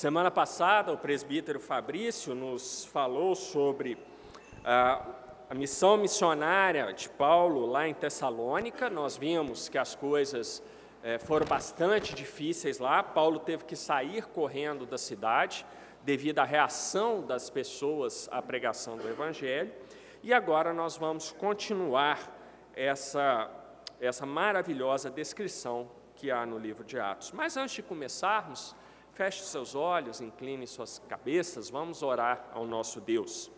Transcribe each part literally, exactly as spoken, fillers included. Semana passada, o presbítero Fabrício nos falou sobre ah, a missão missionária de Paulo lá em Tessalônica. Nós vimos que as coisas eh, foram bastante difíceis lá. Paulo teve que sair correndo da cidade devido à reação das pessoas à pregação do Evangelho. E agora nós vamos continuar essa, essa maravilhosa descrição que há no livro de Atos. Mas antes de começarmos, feche seus olhos, incline suas cabeças, vamos orar ao nosso Deus.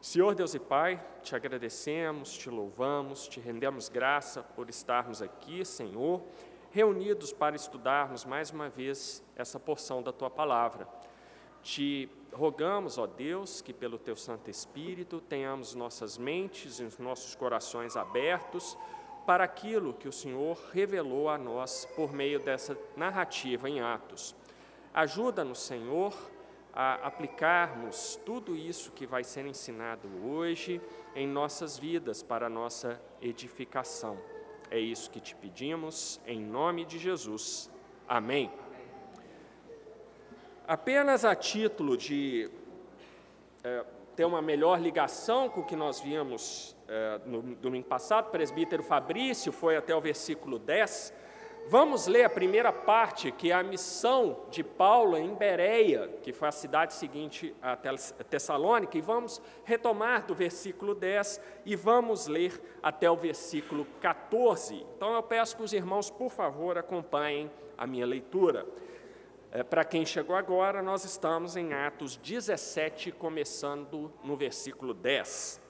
Senhor Deus e Pai, te agradecemos, te louvamos, te rendemos graça por estarmos aqui, Senhor, reunidos para estudarmos mais uma vez essa porção da Tua Palavra. Te rogamos, ó Deus, que pelo Teu Santo Espírito tenhamos nossas mentes e os nossos corações abertos para aquilo que o Senhor revelou a nós por meio dessa narrativa em Atos. Ajuda-nos, Senhor, a aplicarmos tudo isso que vai ser ensinado hoje em nossas vidas para a nossa edificação. É isso que te pedimos, em nome de Jesus. Amém. Apenas a título de é, ter uma melhor ligação com o que nós vimos é, no domingo passado, o presbítero Fabrício foi até o versículo dez. Vamos ler a primeira parte, que é a missão de Paulo em Bereia, que foi a cidade seguinte a Tessalônica, e vamos retomar do versículo dez e vamos ler até o versículo catorze. Então eu peço que os irmãos, por favor, acompanhem a minha leitura. É, para quem chegou agora, nós estamos em Atos dezessete, começando no versículo dez.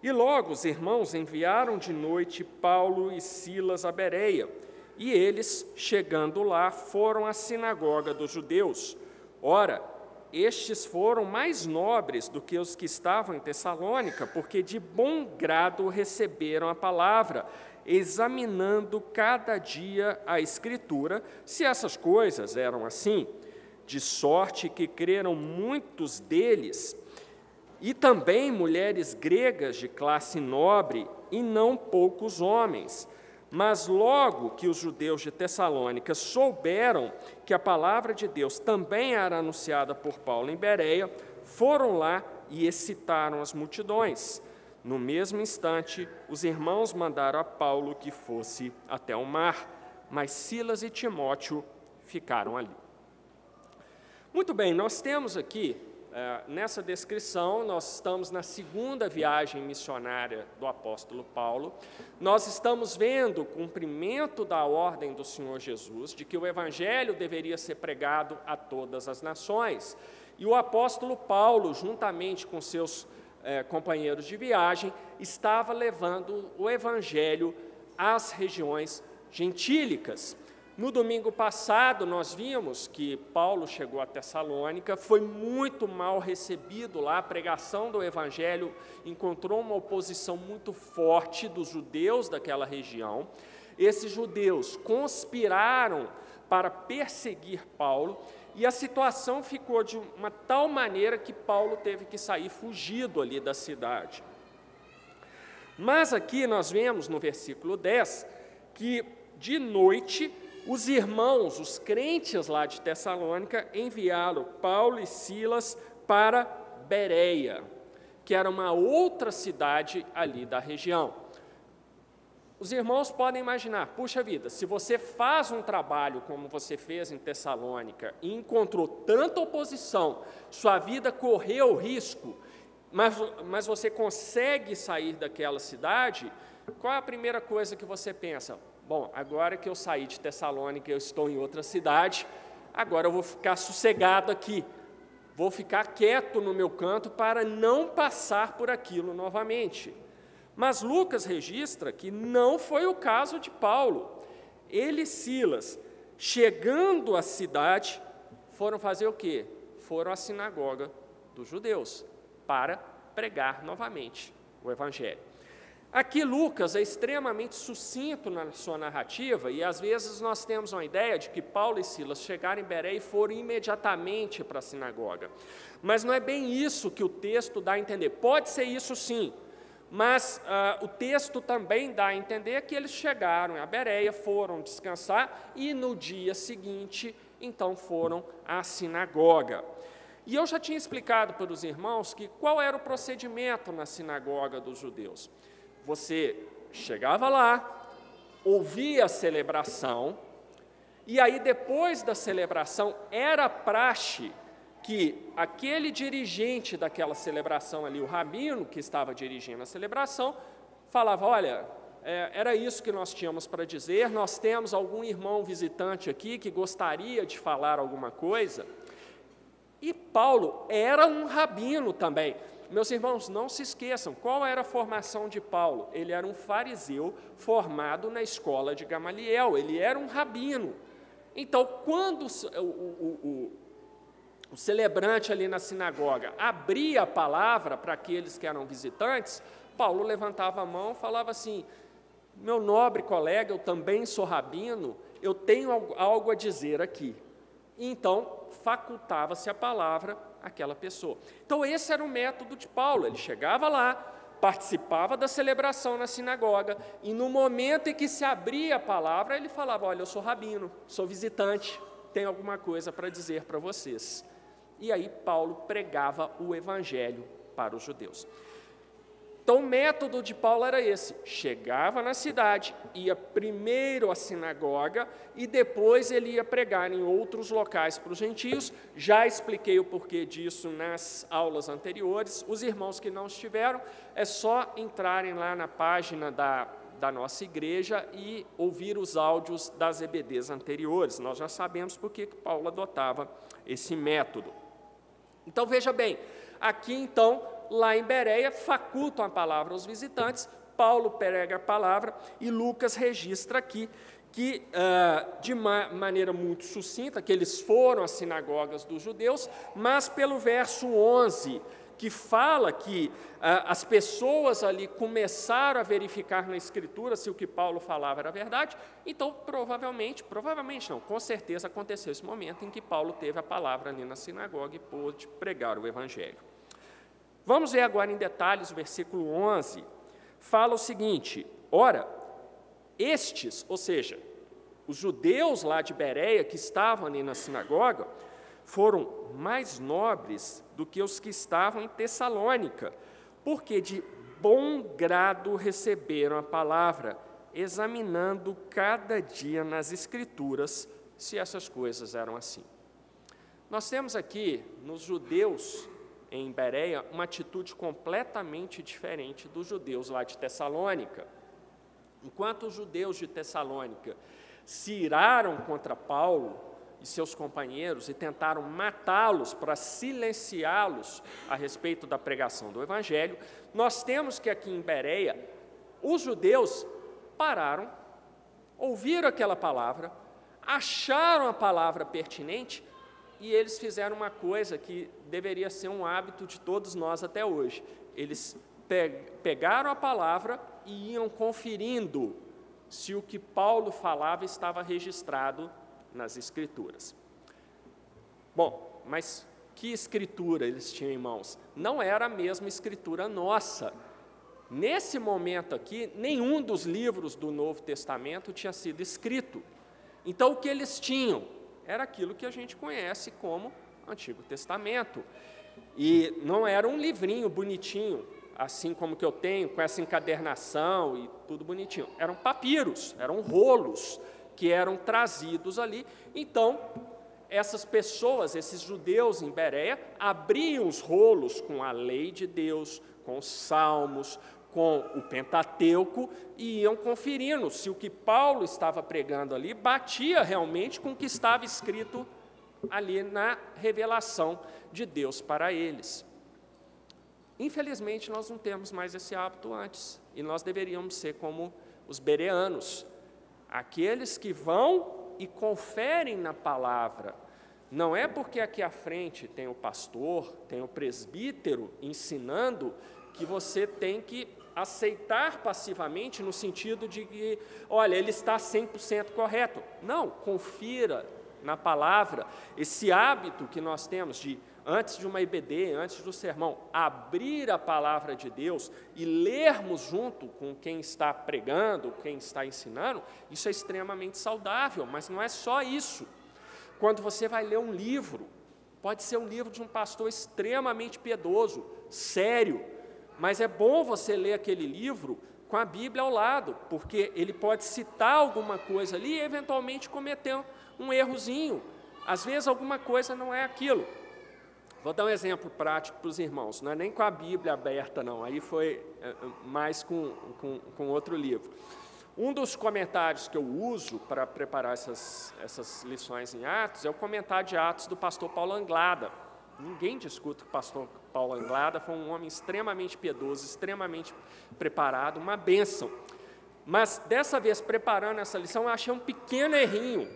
E logo os irmãos enviaram de noite Paulo e Silas a Bereia, e eles, chegando lá, foram à sinagoga dos judeus. Ora, estes foram mais nobres do que os que estavam em Tessalônica, porque de bom grado receberam a palavra, examinando cada dia a Escritura, se essas coisas eram assim, de sorte que creram muitos deles, e também mulheres gregas de classe nobre, e não poucos homens. Mas logo que os judeus de Tessalônica souberam que a palavra de Deus também era anunciada por Paulo em Bereia, foram lá e excitaram as multidões. No mesmo instante, os irmãos mandaram a Paulo que fosse até o mar, mas Silas e Timóteo ficaram ali. Muito bem, nós temos aqui... Uh, nessa descrição, nós estamos na segunda viagem missionária do apóstolo Paulo. Nós estamos vendo o cumprimento da ordem do Senhor Jesus, de que o Evangelho deveria ser pregado a todas as nações. E o apóstolo Paulo, juntamente com seus eh, companheiros de viagem, estava levando o Evangelho às regiões gentílicas. No domingo passado, nós vimos que Paulo chegou a Tessalônica, foi muito mal recebido lá, a pregação do Evangelho encontrou uma oposição muito forte dos judeus daquela região. Esses judeus conspiraram para perseguir Paulo, e a situação ficou de uma tal maneira que Paulo teve que sair fugido ali da cidade. Mas aqui nós vemos no versículo dez, que de noite... Os irmãos, os crentes lá de Tessalônica, enviaram Paulo e Silas para Bereia, que era uma outra cidade ali da região. Os irmãos podem imaginar, puxa vida, se você faz um trabalho como você fez em Tessalônica e encontrou tanta oposição, sua vida correu risco, mas, mas você consegue sair daquela cidade, qual é a primeira coisa que você pensa? Bom, agora que eu saí de Tessalônica, eu estou em outra cidade, agora eu vou ficar sossegado aqui, vou ficar quieto no meu canto para não passar por aquilo novamente. Mas Lucas registra que não foi o caso de Paulo. Ele e Silas, chegando à cidade, foram fazer o quê? Foram à sinagoga dos judeus para pregar novamente o Evangelho. Aqui Lucas é extremamente sucinto na sua narrativa, e às vezes nós temos uma ideia de que Paulo e Silas chegaram em Bereia e foram imediatamente para a sinagoga. Mas não é bem isso que o texto dá a entender. Pode ser isso sim, mas ah, o texto também dá a entender que eles chegaram a Bereia, foram descansar, e no dia seguinte então foram à sinagoga. E eu já tinha explicado para os irmãos que qual era o procedimento na sinagoga dos judeus. Você chegava lá, ouvia a celebração, e aí depois da celebração era praxe que aquele dirigente daquela celebração ali, o rabino que estava dirigindo a celebração, falava, olha, é, era isso que nós tínhamos para dizer, nós temos algum irmão visitante aqui que gostaria de falar alguma coisa. E Paulo era um rabino também. Meus irmãos, não se esqueçam, qual era a formação de Paulo? Ele era um fariseu formado na escola de Gamaliel, ele era um rabino. Então, quando o, o, o, o celebrante ali na sinagoga abria a palavra para aqueles que eram visitantes, Paulo levantava a mão e falava assim, meu nobre colega, eu também sou rabino, eu tenho algo a dizer aqui. Então, facultava-se a palavra àquela pessoa. Então, esse era o método de Paulo. Ele chegava lá, participava da celebração na sinagoga, e no momento em que se abria a palavra, ele falava, olha, eu sou rabino, sou visitante, tenho alguma coisa para dizer para vocês. E aí, Paulo pregava o evangelho para os judeus. Então, o método de Paulo era esse, chegava na cidade, ia primeiro à sinagoga e depois ele ia pregar em outros locais para os gentios. Já expliquei o porquê disso nas aulas anteriores. Os irmãos que não estiveram, é só entrarem lá na página da, da nossa igreja e ouvir os áudios das E B Ds anteriores. Nós já sabemos por que Paulo adotava esse método. Então, veja bem, aqui então... Lá em Bereia, facultam a palavra aos visitantes, Paulo prega a palavra e Lucas registra aqui que, uh, de ma- maneira muito sucinta, que eles foram às sinagogas dos judeus, mas pelo verso onze, que fala que uh, as pessoas ali começaram a verificar na Escritura se o que Paulo falava era verdade, então provavelmente, provavelmente não, com certeza aconteceu esse momento em que Paulo teve a palavra ali na sinagoga e pôde pregar o evangelho. Vamos ver agora em detalhes o versículo onze. Fala o seguinte, ora, estes, ou seja, os judeus lá de Bereia, que estavam ali na sinagoga, foram mais nobres do que os que estavam em Tessalônica, porque de bom grado receberam a palavra, examinando cada dia nas Escrituras se essas coisas eram assim. Nós temos aqui, nos judeus, em Bereia, uma atitude completamente diferente dos judeus lá de Tessalônica. Enquanto os judeus de Tessalônica se iraram contra Paulo e seus companheiros e tentaram matá-los para silenciá-los a respeito da pregação do evangelho, nós temos que aqui em Bereia, os judeus pararam, ouviram aquela palavra, acharam a palavra pertinente, e eles fizeram uma coisa que deveria ser um hábito de todos nós até hoje. Eles pe- pegaram a palavra e iam conferindo se o que Paulo falava estava registrado nas Escrituras. Bom, mas que escritura eles tinham em mãos? Não era a mesma escritura nossa. Nesse momento aqui, nenhum dos livros do Novo Testamento tinha sido escrito. Então, o que eles tinham? Era aquilo que a gente conhece como Antigo Testamento. E não era um livrinho bonitinho, assim como que eu tenho, com essa encadernação e tudo bonitinho. Eram papiros, eram rolos que eram trazidos ali. Então, essas pessoas, esses judeus em Bereia, abriam os rolos com a lei de Deus, com os salmos, com o Pentateuco, e iam conferindo se o que Paulo estava pregando ali batia realmente com o que estava escrito ali na revelação de Deus para eles. Infelizmente, nós não temos mais esse hábito antes, e nós deveríamos ser como os bereanos, aqueles que vão e conferem na palavra. Não é porque aqui à frente tem o pastor, tem o presbítero ensinando, que você tem que aceitar passivamente no sentido de que, olha, ele está cem por cento correto. Não, confira na palavra. Esse hábito que nós temos de, antes de uma E B D, antes do sermão, abrir a palavra de Deus e lermos junto com quem está pregando, quem está ensinando, isso é extremamente saudável, mas não é só isso. quando você vai ler um livro, pode ser um livro de um pastor extremamente piedoso, sério, mas é bom você ler aquele livro com a Bíblia ao lado, porque ele pode citar alguma coisa ali e, eventualmente, cometer um errozinho. Às vezes, alguma coisa não é aquilo. Vou dar um exemplo prático para os irmãos, não é nem com a Bíblia aberta, não, aí foi mais com, com, com outro livro. Um dos comentários que eu uso para preparar essas, essas lições em Atos é o comentário de Atos do pastor Paulo Anglada. Ninguém discute que o pastor Paulo Anglada foi um homem extremamente piedoso, extremamente preparado, uma bênção. Mas, dessa vez, preparando essa lição, eu achei um pequeno errinho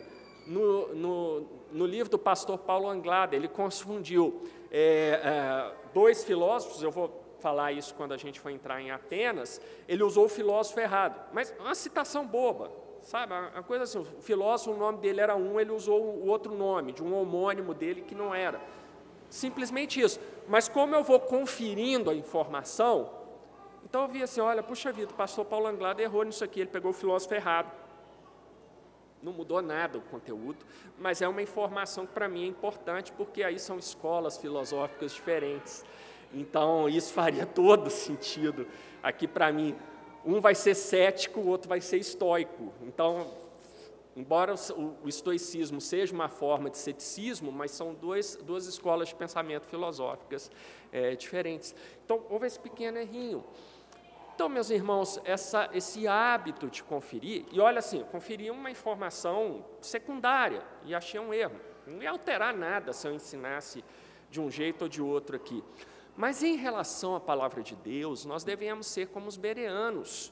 no, no, no livro do pastor Paulo Anglada. Ele confundiu é, é, dois filósofos, eu vou falar isso quando a gente for entrar em Atenas, ele usou o filósofo errado, mas uma citação boba, sabe, uma coisa assim, o filósofo, o nome dele era um, ele usou o outro nome, de um homônimo dele que não era, simplesmente isso. Mas como eu vou conferindo a informação, então eu vi assim, olha, puxa vida, o pastor Paulo Anglada errou nisso aqui, ele pegou o filósofo errado, não mudou nada o conteúdo, mas é uma informação que para mim é importante, porque aí são escolas filosóficas diferentes. Então, isso faria todo sentido aqui para mim. Um vai ser cético, o outro vai ser estoico. Então, embora o estoicismo seja uma forma de ceticismo, mas são dois, duas escolas de pensamento filosóficas é, diferentes. Então, houve esse pequeno errinho. Então, meus irmãos, essa, esse hábito de conferir, e olha assim, eu conferi uma informação secundária e achei um erro. Não ia alterar nada se eu ensinasse de um jeito ou de outro aqui. Mas, em relação à palavra de Deus, nós devemos ser como os bereanos.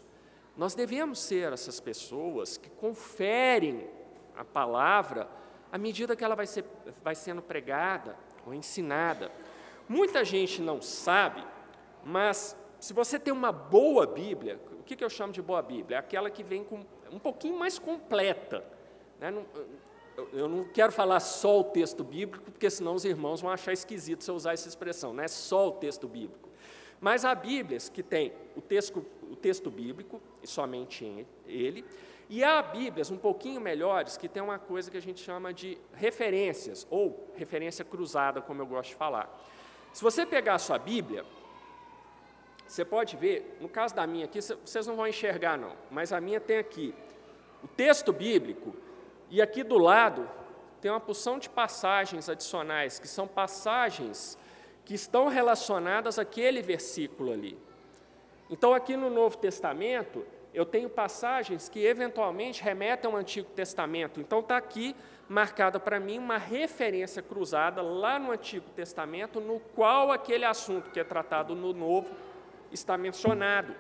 Nós devemos ser essas pessoas que conferem a palavra à medida que ela vai, ser, vai sendo pregada ou ensinada. Muita gente não sabe, mas se você tem uma boa Bíblia, o que, que eu chamo de boa Bíblia? É aquela que vem com, um pouquinho mais completa, né? Não, eu não quero falar só o texto bíblico, porque senão os irmãos vão achar esquisito se eu usar essa expressão, não é só o texto bíblico. Mas há Bíblias que têm o texto, o texto bíblico, e somente ele, e há Bíblias um pouquinho melhores que têm uma coisa que a gente chama de referências, ou referência cruzada, como eu gosto de falar. Se você pegar a sua Bíblia, você pode ver, no caso da minha aqui, vocês não vão enxergar não, mas a minha tem aqui o texto bíblico. E aqui do lado tem uma porção de passagens adicionais, que são passagens que estão relacionadas àquele versículo ali. Então, aqui no Novo Testamento, eu tenho passagens que eventualmente remetem ao Antigo Testamento. Então, está aqui marcada para mim uma referência cruzada lá no Antigo Testamento, no qual aquele assunto que é tratado no Novo está mencionado.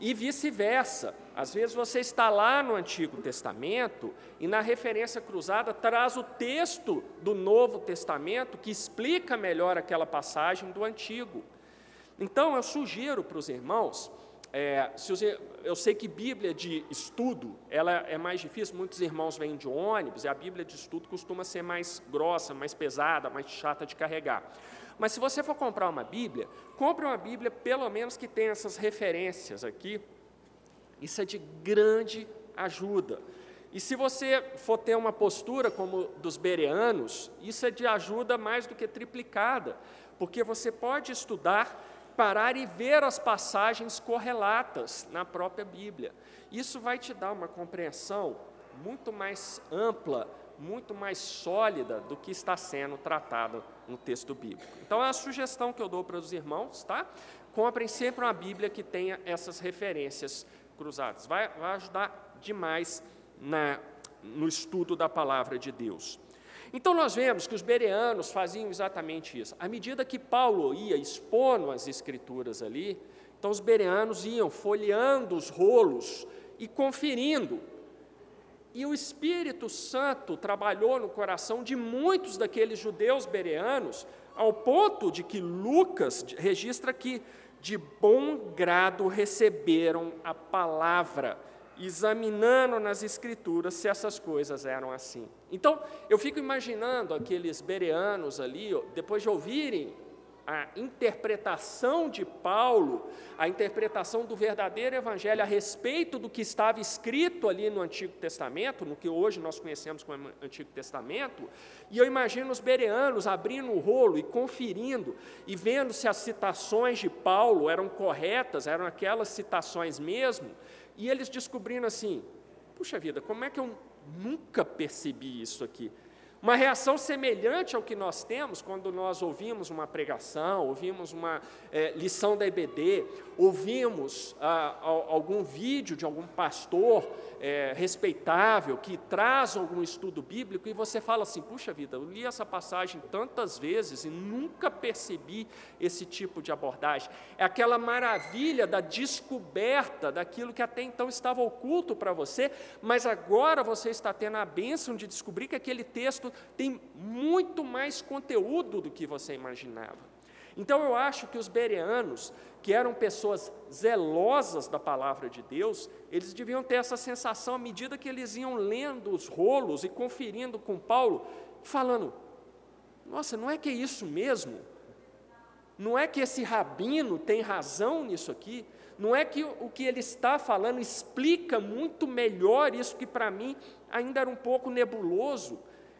E vice-versa. Às vezes você está lá no Antigo Testamento e na referência cruzada traz o texto do Novo Testamento que explica melhor aquela passagem do Antigo. Então, eu sugiro para os irmãos, é, se os, eu sei que Bíblia de estudo ela é mais difícil, muitos irmãos vêm de ônibus, e a Bíblia de estudo costuma ser mais grossa, mais pesada, mais chata de carregar. Mas se você for comprar uma Bíblia, compre uma Bíblia, pelo menos, que tenha essas referências aqui. Isso é de grande ajuda. E se você for ter uma postura como dos bereanos, isso é de ajuda mais do que triplicada, porque você pode estudar, parar e ver as passagens correlatas na própria Bíblia. Isso vai te dar uma compreensão muito mais ampla, muito mais sólida do que está sendo tratado no texto bíblico. Então, é a sugestão que eu dou para os irmãos, tá? Comprem sempre uma Bíblia que tenha essas referências cruzadas. Vai, vai ajudar demais na, no estudo da palavra de Deus. Então, nós vemos que os bereanos faziam exatamente isso. À medida que Paulo ia expondo as escrituras ali, então os bereanos iam folheando os rolos e conferindo. E o Espírito Santo trabalhou no coração de muitos daqueles judeus bereanos, ao ponto de que Lucas registra que de bom grado receberam a palavra, examinando nas Escrituras se essas coisas eram assim. Então, eu fico imaginando aqueles bereanos ali, depois de ouvirem a interpretação de Paulo, a interpretação do verdadeiro evangelho a respeito do que estava escrito ali no Antigo Testamento, no que hoje nós conhecemos como Antigo Testamento, e eu imagino os bereanos abrindo o rolo e conferindo, e vendo se as citações de Paulo eram corretas, eram aquelas citações mesmo, e eles descobrindo assim, puxa vida, como é que eu nunca percebi isso aqui? Uma reação semelhante ao que nós temos quando nós ouvimos uma pregação, ouvimos uma é, lição da E B D, ouvimos ah, algum vídeo de algum pastor é, respeitável que traz algum estudo bíblico e você fala assim, puxa vida, eu li essa passagem tantas vezes e nunca percebi esse tipo de abordagem. É aquela maravilha da descoberta daquilo que até então estava oculto para você, mas agora você está tendo a bênção de descobrir que aquele texto tem muito mais conteúdo do que você imaginava. Então, eu acho que os bereanos, que eram pessoas zelosas da palavra de Deus, eles deviam ter essa sensação à medida que eles iam lendo os rolos e conferindo com Paulo, falando, nossa, não é que é isso mesmo? Não é que esse rabino tem razão nisso aqui? Não é que o que ele está falando explica muito melhor isso que, para mim, ainda era um pouco nebuloso?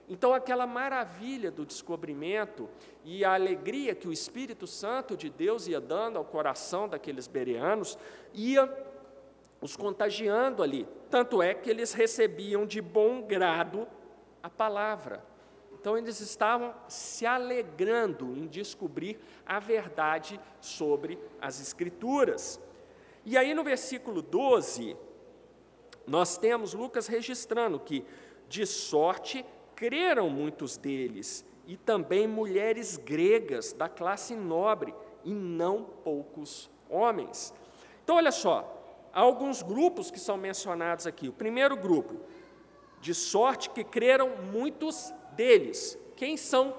Então, aquela maravilha do descobrimento e a alegria que o Espírito Santo de Deus ia dando ao coração daqueles bereanos, ia os contagiando ali. Tanto é que eles recebiam de bom grado a palavra. Então, eles estavam se alegrando em descobrir a verdade sobre as Escrituras. E aí, no versículo doze, nós temos Lucas registrando que, de sorte, creram muitos deles, e também mulheres gregas da classe nobre, e não poucos homens. Então, olha só, há alguns grupos que são mencionados aqui. O primeiro grupo, de sorte que creram muitos deles. Quem são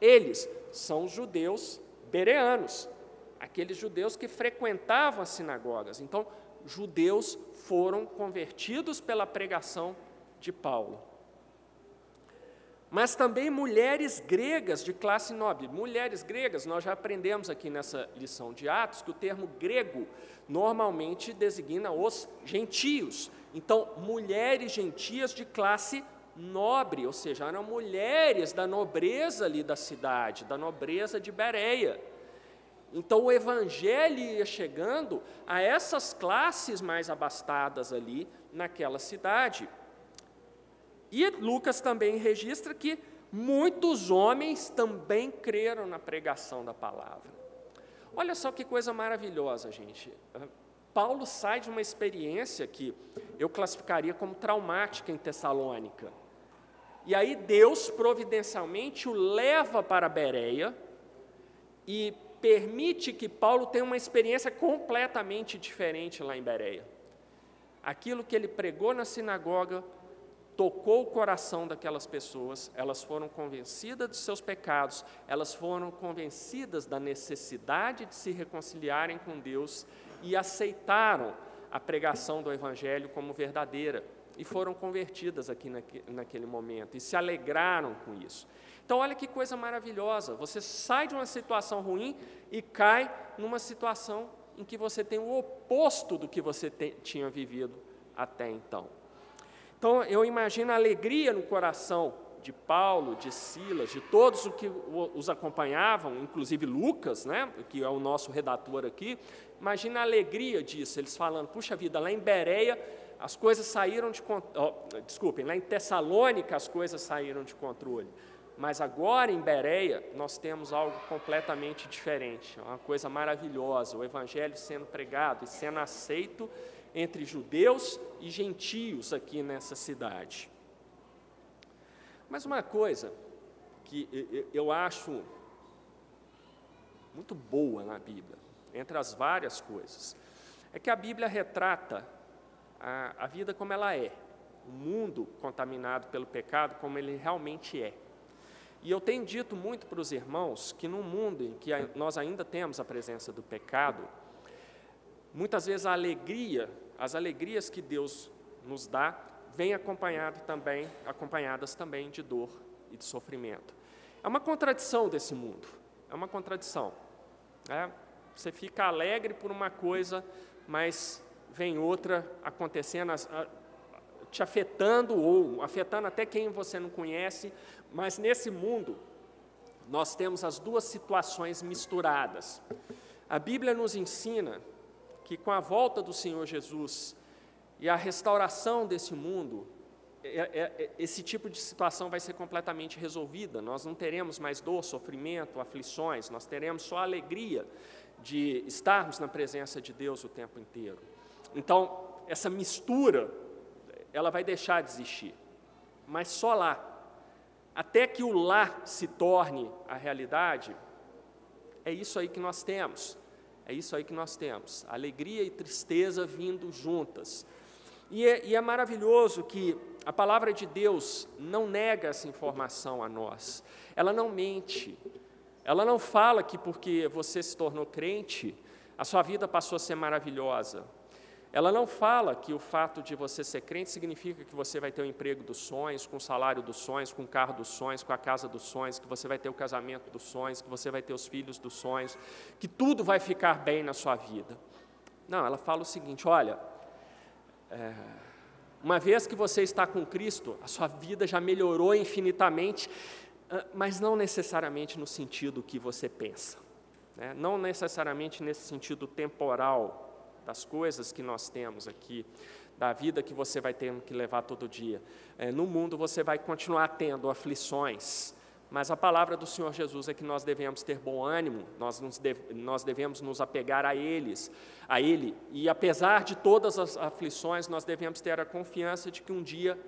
eles? São os judeus bereanos, aqueles judeus que frequentavam as sinagogas. Então, judeus foram convertidos pela pregação de Paulo. Mas também mulheres gregas de classe nobre. Mulheres gregas, nós já aprendemos aqui nessa lição de Atos, que o termo grego normalmente designa os gentios. Então, mulheres gentias de classe nobre, ou seja, eram mulheres da nobreza ali da cidade, da nobreza de Bereia. Então, o evangelho ia chegando a essas classes mais abastadas ali naquela cidade. E Lucas também registra que muitos homens também creram na pregação da palavra. Olha só que coisa maravilhosa, gente. Paulo sai de uma experiência que eu classificaria como traumática em Tessalônica. E aí Deus, providencialmente, o leva para Bereia e permite que Paulo tenha uma experiência completamente diferente lá em Bereia. Aquilo que ele pregou na sinagoga tocou o coração daquelas pessoas, elas foram convencidas dos seus pecados, elas foram convencidas da necessidade de se reconciliarem com Deus e aceitaram a pregação do evangelho como verdadeira e foram convertidas aqui naque, naquele momento e se alegraram com isso. Então, olha que coisa maravilhosa, você sai de uma situação ruim e cai numa situação em que você tem o oposto do que você te, tinha vivido até então. Então, eu imagino a alegria no coração de Paulo, de Silas, de todos os que os acompanhavam, inclusive Lucas, né, que é o nosso redator aqui, imagina a alegria disso, eles falando, puxa vida, lá em Bereia, as coisas saíram de controle, oh, desculpem, lá em Tessalônica as coisas saíram de controle, mas agora em Bereia nós temos algo completamente diferente, uma coisa maravilhosa, o evangelho sendo pregado e sendo aceito entre judeus e gentios aqui nessa cidade. Mas uma coisa que eu acho muito boa na Bíblia, entre as várias coisas, é que a Bíblia retrata a, a vida como ela é, o mundo contaminado pelo pecado como ele realmente é. E eu tenho dito muito para os irmãos que num mundo em que nós ainda temos a presença do pecado, muitas vezes a alegria, as alegrias que Deus nos dá, vêm acompanhado também, acompanhadas também de dor e de sofrimento. É uma contradição desse mundo. é uma contradição. Né? Você fica alegre por uma coisa, mas vem outra acontecendo, te afetando ou afetando até quem você não conhece. Mas nesse mundo, nós temos as duas situações misturadas. A Bíblia nos ensina que com a volta do Senhor Jesus e a restauração desse mundo, esse tipo de situação vai ser completamente resolvida. Nós não teremos mais dor, sofrimento, aflições, nós teremos só a alegria de estarmos na presença de Deus o tempo inteiro. Então, essa mistura, ela vai deixar de existir, mas só lá. Até que o lá se torne a realidade, é isso aí que nós temos, é isso aí que nós temos, alegria e tristeza vindo juntas. E é, e é maravilhoso que a palavra de Deus não nega essa informação a nós, ela não mente, ela não fala que porque você se tornou crente, a sua vida passou a ser maravilhosa. Ela não fala que o fato de você ser crente significa que você vai ter o emprego dos sonhos, com o salário dos sonhos, com o carro dos sonhos, com a casa dos sonhos, que você vai ter o casamento dos sonhos, que você vai ter os filhos dos sonhos, que tudo vai ficar bem na sua vida. Não, ela fala o seguinte, olha, é, uma vez que você está com Cristo, a sua vida já melhorou infinitamente, mas não necessariamente no sentido que você pensa, né? Não necessariamente nesse sentido temporal, das coisas que nós temos aqui, da vida que você vai ter que levar todo dia. É, no mundo você vai continuar tendo aflições, mas a palavra do Senhor Jesus é que nós devemos ter bom ânimo, nós, nos deve, nós devemos nos apegar a, eles, a Ele, e apesar de todas as aflições, nós devemos ter a confiança de que um dia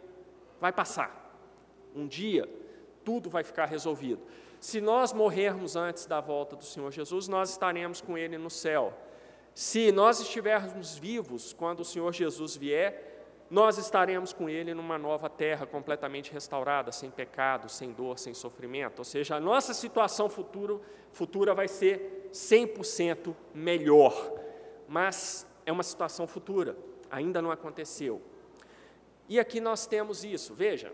vai passar, um dia tudo vai ficar resolvido. Se nós morrermos antes da volta do Senhor Jesus, nós estaremos com Ele no céu. Se nós estivermos vivos quando o Senhor Jesus vier, nós estaremos com Ele numa nova terra completamente restaurada, sem pecado, sem dor, sem sofrimento. Ou seja, a nossa situação futuro, futura vai ser cem por cento melhor, mas é uma situação futura, ainda não aconteceu. E aqui nós temos isso, veja,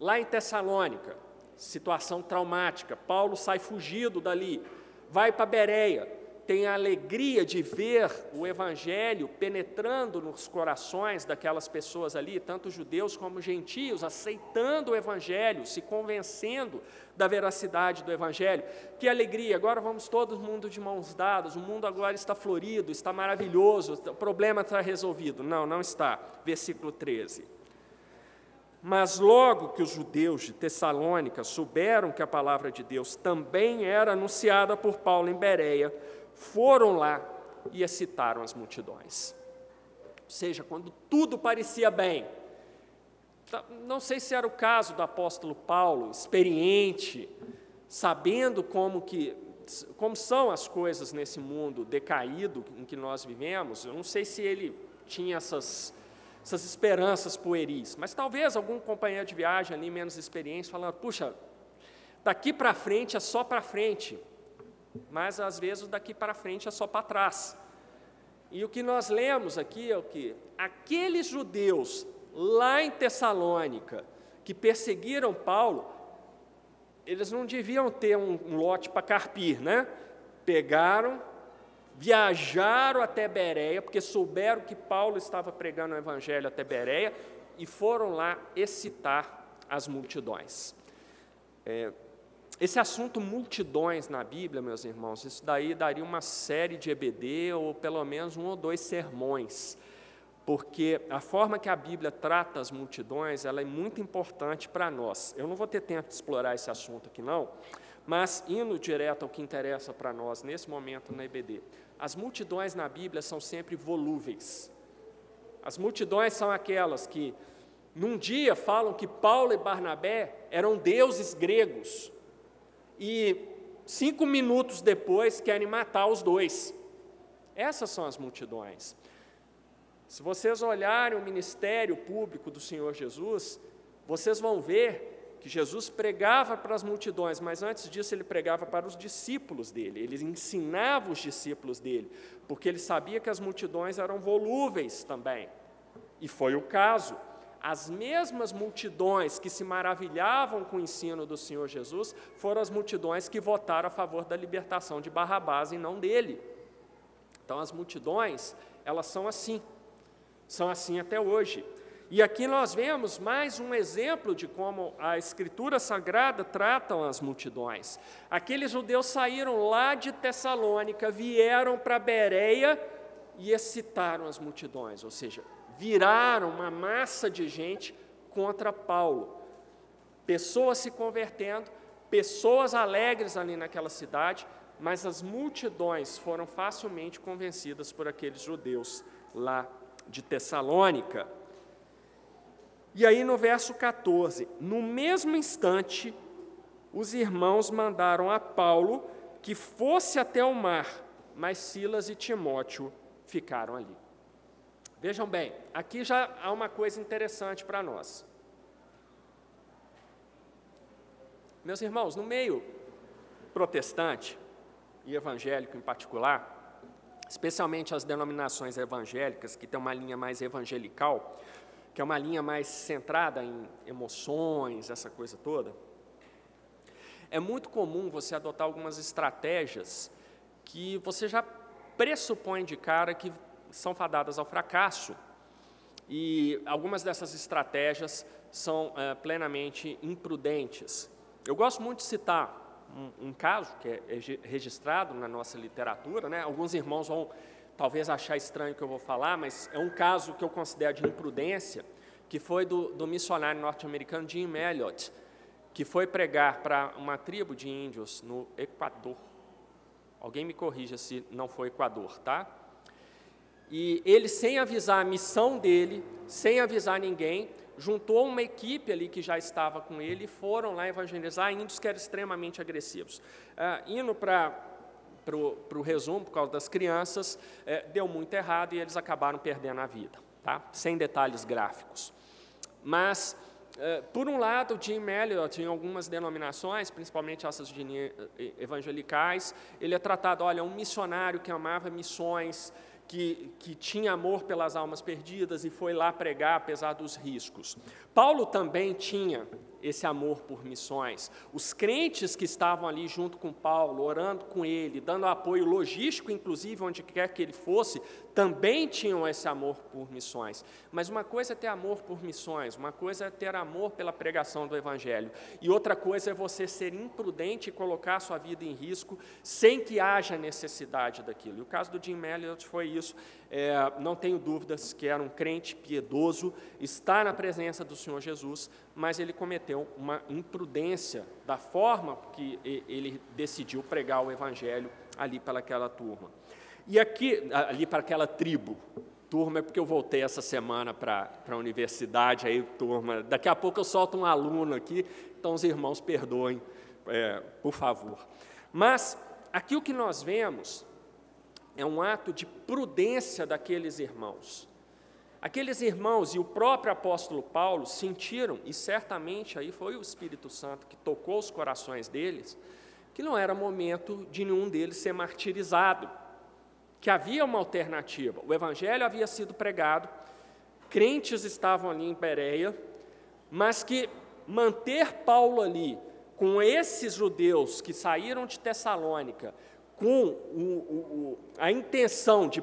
lá em Tessalônica, situação traumática, Paulo sai fugido dali, vai para Bereia, tem a alegria de ver o Evangelho penetrando nos corações daquelas pessoas ali, tanto judeus como gentios, aceitando o Evangelho, se convencendo da veracidade do Evangelho. Que alegria, agora vamos todo mundo de mãos dadas, o mundo agora está florido, está maravilhoso, o problema está resolvido. Não, não está. Versículo treze. Mas logo que os judeus de Tessalônica souberam que a palavra de Deus também era anunciada por Paulo em Bereia, foram lá e excitaram as multidões. Ou seja, quando tudo parecia bem, não sei se era o caso do apóstolo Paulo, experiente, sabendo como, que, como são as coisas nesse mundo decaído em que nós vivemos, eu não sei se ele tinha essas, essas esperanças pueris, mas talvez algum companheiro de viagem ali menos experiente, falando, puxa, daqui para frente é só para frente, mas, às vezes, o daqui para frente é só para trás. E o que nós lemos aqui é o que? Aqueles judeus lá em Tessalônica, que perseguiram Paulo, eles não deviam ter um, um lote para carpir, né? Pegaram, viajaram até Bereia, porque souberam que Paulo estava pregando o Evangelho até Bereia, e foram lá excitar as multidões. É... Esse assunto multidões na Bíblia, meus irmãos, isso daí daria uma série de E B D ou pelo menos um ou dois sermões, porque a forma que a Bíblia trata as multidões, ela é muito importante para nós. Eu não vou ter tempo de explorar esse assunto aqui não, mas indo direto ao que interessa para nós nesse momento na E B D. As multidões na Bíblia são sempre volúveis. As multidões são aquelas que, num dia, falam que Paulo e Barnabé eram deuses gregos, e cinco minutos depois querem matar os dois. Essas são as multidões. Se vocês olharem o ministério público do Senhor Jesus, vocês vão ver que Jesus pregava para as multidões, mas antes disso ele pregava para os discípulos dele, ele ensinava os discípulos dele, porque ele sabia que as multidões eram volúveis também, e foi o caso. as mesmas multidões que se maravilhavam com o ensino do Senhor Jesus foram as multidões que votaram a favor da libertação de Barrabás e não dele. Então, as multidões, elas são assim, são assim até hoje. E aqui nós vemos mais um exemplo de como a Escritura Sagrada trata as multidões. Aqueles judeus saíram lá de Tessalônica, vieram para Bereia e excitaram as multidões, ou seja, viraram uma massa de gente contra Paulo. Pessoas se convertendo, pessoas alegres ali naquela cidade, mas as multidões foram facilmente convencidas por aqueles judeus lá de Tessalônica. E aí no verso catorze, no mesmo instante, os irmãos mandaram a Paulo que fosse até o mar, mas Silas e Timóteo ficaram ali. Vejam bem, aqui já há uma coisa interessante para nós. Meus irmãos, no meio protestante e evangélico em particular, especialmente as denominações evangélicas, que tem uma linha mais evangelical, que é uma linha mais centrada em emoções, essa coisa toda, é muito comum você adotar algumas estratégias que você já pressupõe de cara que são fadadas ao fracasso. E algumas dessas estratégias são é, plenamente imprudentes. Eu gosto muito de citar um, um caso que é registrado na nossa literatura, né? Alguns irmãos vão talvez achar estranho o que eu vou falar, mas é um caso que eu considero de imprudência, que foi do, do missionário norte-americano Jim Elliot, que foi pregar para uma tribo de índios no Equador. Alguém me corrija se não foi Equador, tá? E ele, sem avisar a missão dele, sem avisar ninguém, juntou uma equipe ali que já estava com ele e foram lá evangelizar índios que eram extremamente agressivos. Ah, indo para... para o resumo, por causa das crianças, é, deu muito errado e eles acabaram perdendo a vida, tá? Sem detalhes gráficos. Mas, é, por um lado, Jim Elliot, em algumas denominações, principalmente essas de evangelicais, ele é tratado, olha, um missionário que amava missões, que, que tinha amor pelas almas perdidas e foi lá pregar, apesar dos riscos. Paulo também tinha esse amor por missões. Os crentes que estavam ali junto com Paulo, orando com ele, dando apoio logístico, inclusive, onde quer que ele fosse, também tinham esse amor por missões. Mas uma coisa é ter amor por missões, uma coisa é ter amor pela pregação do Evangelho, e outra coisa é você ser imprudente e colocar a sua vida em risco sem que haja necessidade daquilo. E o caso do Jim Elliot foi isso. É, não tenho dúvidas que era um crente piedoso, está na presença do Senhor Jesus, mas ele cometeu uma imprudência da forma que ele decidiu pregar o Evangelho ali para aquela turma. E aqui, ali para aquela tribo, turma é porque eu voltei essa semana para, para a universidade, aí turma, daqui a pouco eu solto um aluno aqui, então os irmãos perdoem, é, por favor. Mas aqui o que nós vemos é um ato de prudência daqueles irmãos. Aqueles irmãos e o próprio apóstolo Paulo sentiram, e certamente aí foi o Espírito Santo que tocou os corações deles, que não era momento de nenhum deles ser martirizado, que havia uma alternativa. O Evangelho havia sido pregado, crentes estavam ali em Bereia, mas que manter Paulo ali com esses judeus que saíram de Tessalônica, com o, o, a intenção de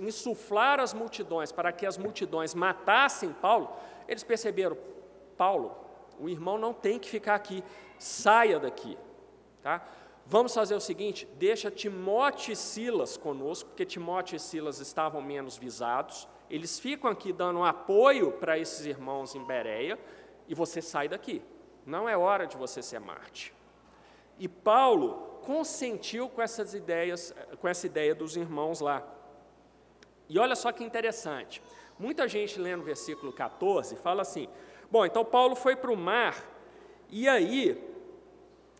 insuflar as multidões, para que as multidões matassem Paulo, eles perceberam, Paulo, o irmão não tem que ficar aqui, saia daqui. Tá? Vamos fazer o seguinte, deixa Timóteo e Silas conosco, porque Timóteo e Silas estavam menos visados, eles ficam aqui dando um apoio para esses irmãos em Bereia, e você sai daqui. Não é hora de você ser mártir. E Paulo consentiu com essas ideias, com essa ideia dos irmãos lá. E olha só que interessante, muita gente lendo o versículo catorze fala assim, bom, então Paulo foi para o mar, e aí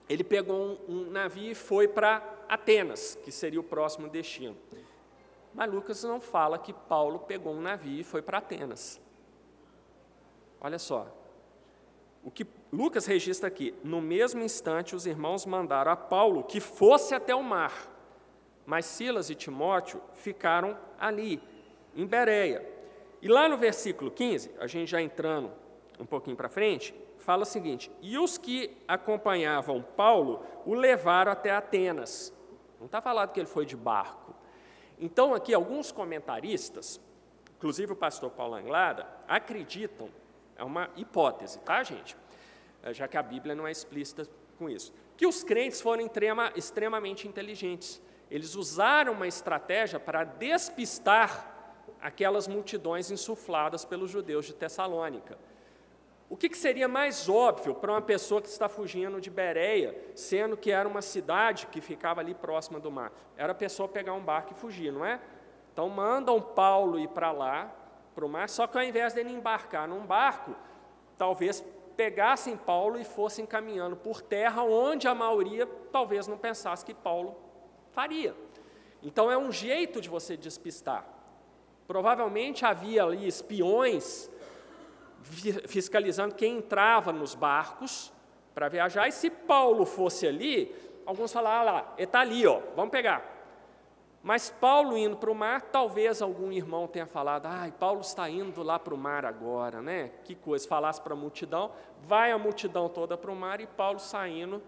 ele pegou um, um navio e foi para Atenas, que seria o próximo destino. Mas Lucas não fala que Paulo pegou um navio e foi para Atenas. Olha só, o que Lucas registra aqui, no mesmo instante os irmãos mandaram a Paulo que fosse até o mar, mas Silas e Timóteo ficaram ali, em Bereia. E lá no versículo quinze, a gente já entrando um pouquinho para frente, fala o seguinte: e os que acompanhavam Paulo o levaram até Atenas. Não está falado que ele foi de barco. Então, aqui, alguns comentaristas, inclusive o pastor Paulo Anglada, acreditam, é uma hipótese, tá, gente? Já que a Bíblia não é explícita com isso, que os crentes foram extremamente inteligentes. Eles usaram uma estratégia para despistar aquelas multidões insufladas pelos judeus de Tessalônica. O que, que seria mais óbvio para uma pessoa que está fugindo de Bereia, sendo que era uma cidade que ficava ali próxima do mar? Era a pessoa pegar um barco e fugir, não é? Então, mandam Paulo ir para lá, para o mar, só que ao invés dele embarcar num barco, talvez pegassem Paulo e fossem caminhando por terra, onde a maioria talvez não pensasse que Paulo faria. Então, é um jeito de você despistar. Provavelmente havia ali espiões fiscalizando quem entrava nos barcos para viajar, e se Paulo fosse ali, alguns falaram: ah, lá, ele está ali, ó, vamos pegar. Mas Paulo indo para o mar, talvez algum irmão tenha falado: ai, Paulo está indo lá para o mar agora, né? Que coisa, falasse para a multidão, vai a multidão toda para o mar, e Paulo saindo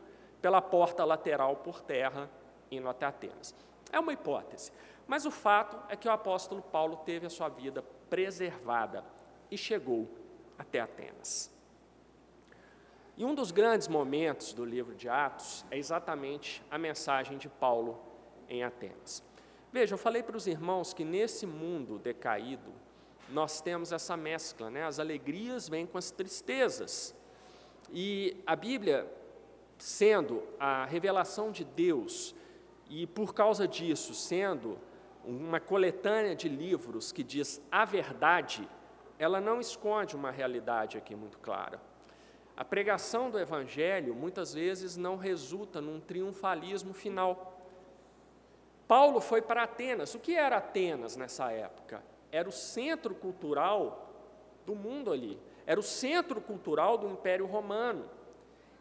pela porta lateral por terra, indo até Atenas. É uma hipótese, mas o fato é que o apóstolo Paulo teve a sua vida preservada e chegou até Atenas. E um dos grandes momentos do livro de Atos é exatamente a mensagem de Paulo em Atenas. Veja, eu falei para os irmãos que nesse mundo decaído, nós temos essa mescla, né? As alegrias vêm com as tristezas. E a Bíblia, sendo a revelação de Deus, e por causa disso, sendo uma coletânea de livros que diz a verdade, ela não esconde uma realidade aqui muito clara. A pregação do Evangelho, muitas vezes, não resulta num triunfalismo final. Paulo foi para Atenas. O que era Atenas nessa época? Era o centro cultural do mundo ali. Era o centro cultural do Império Romano.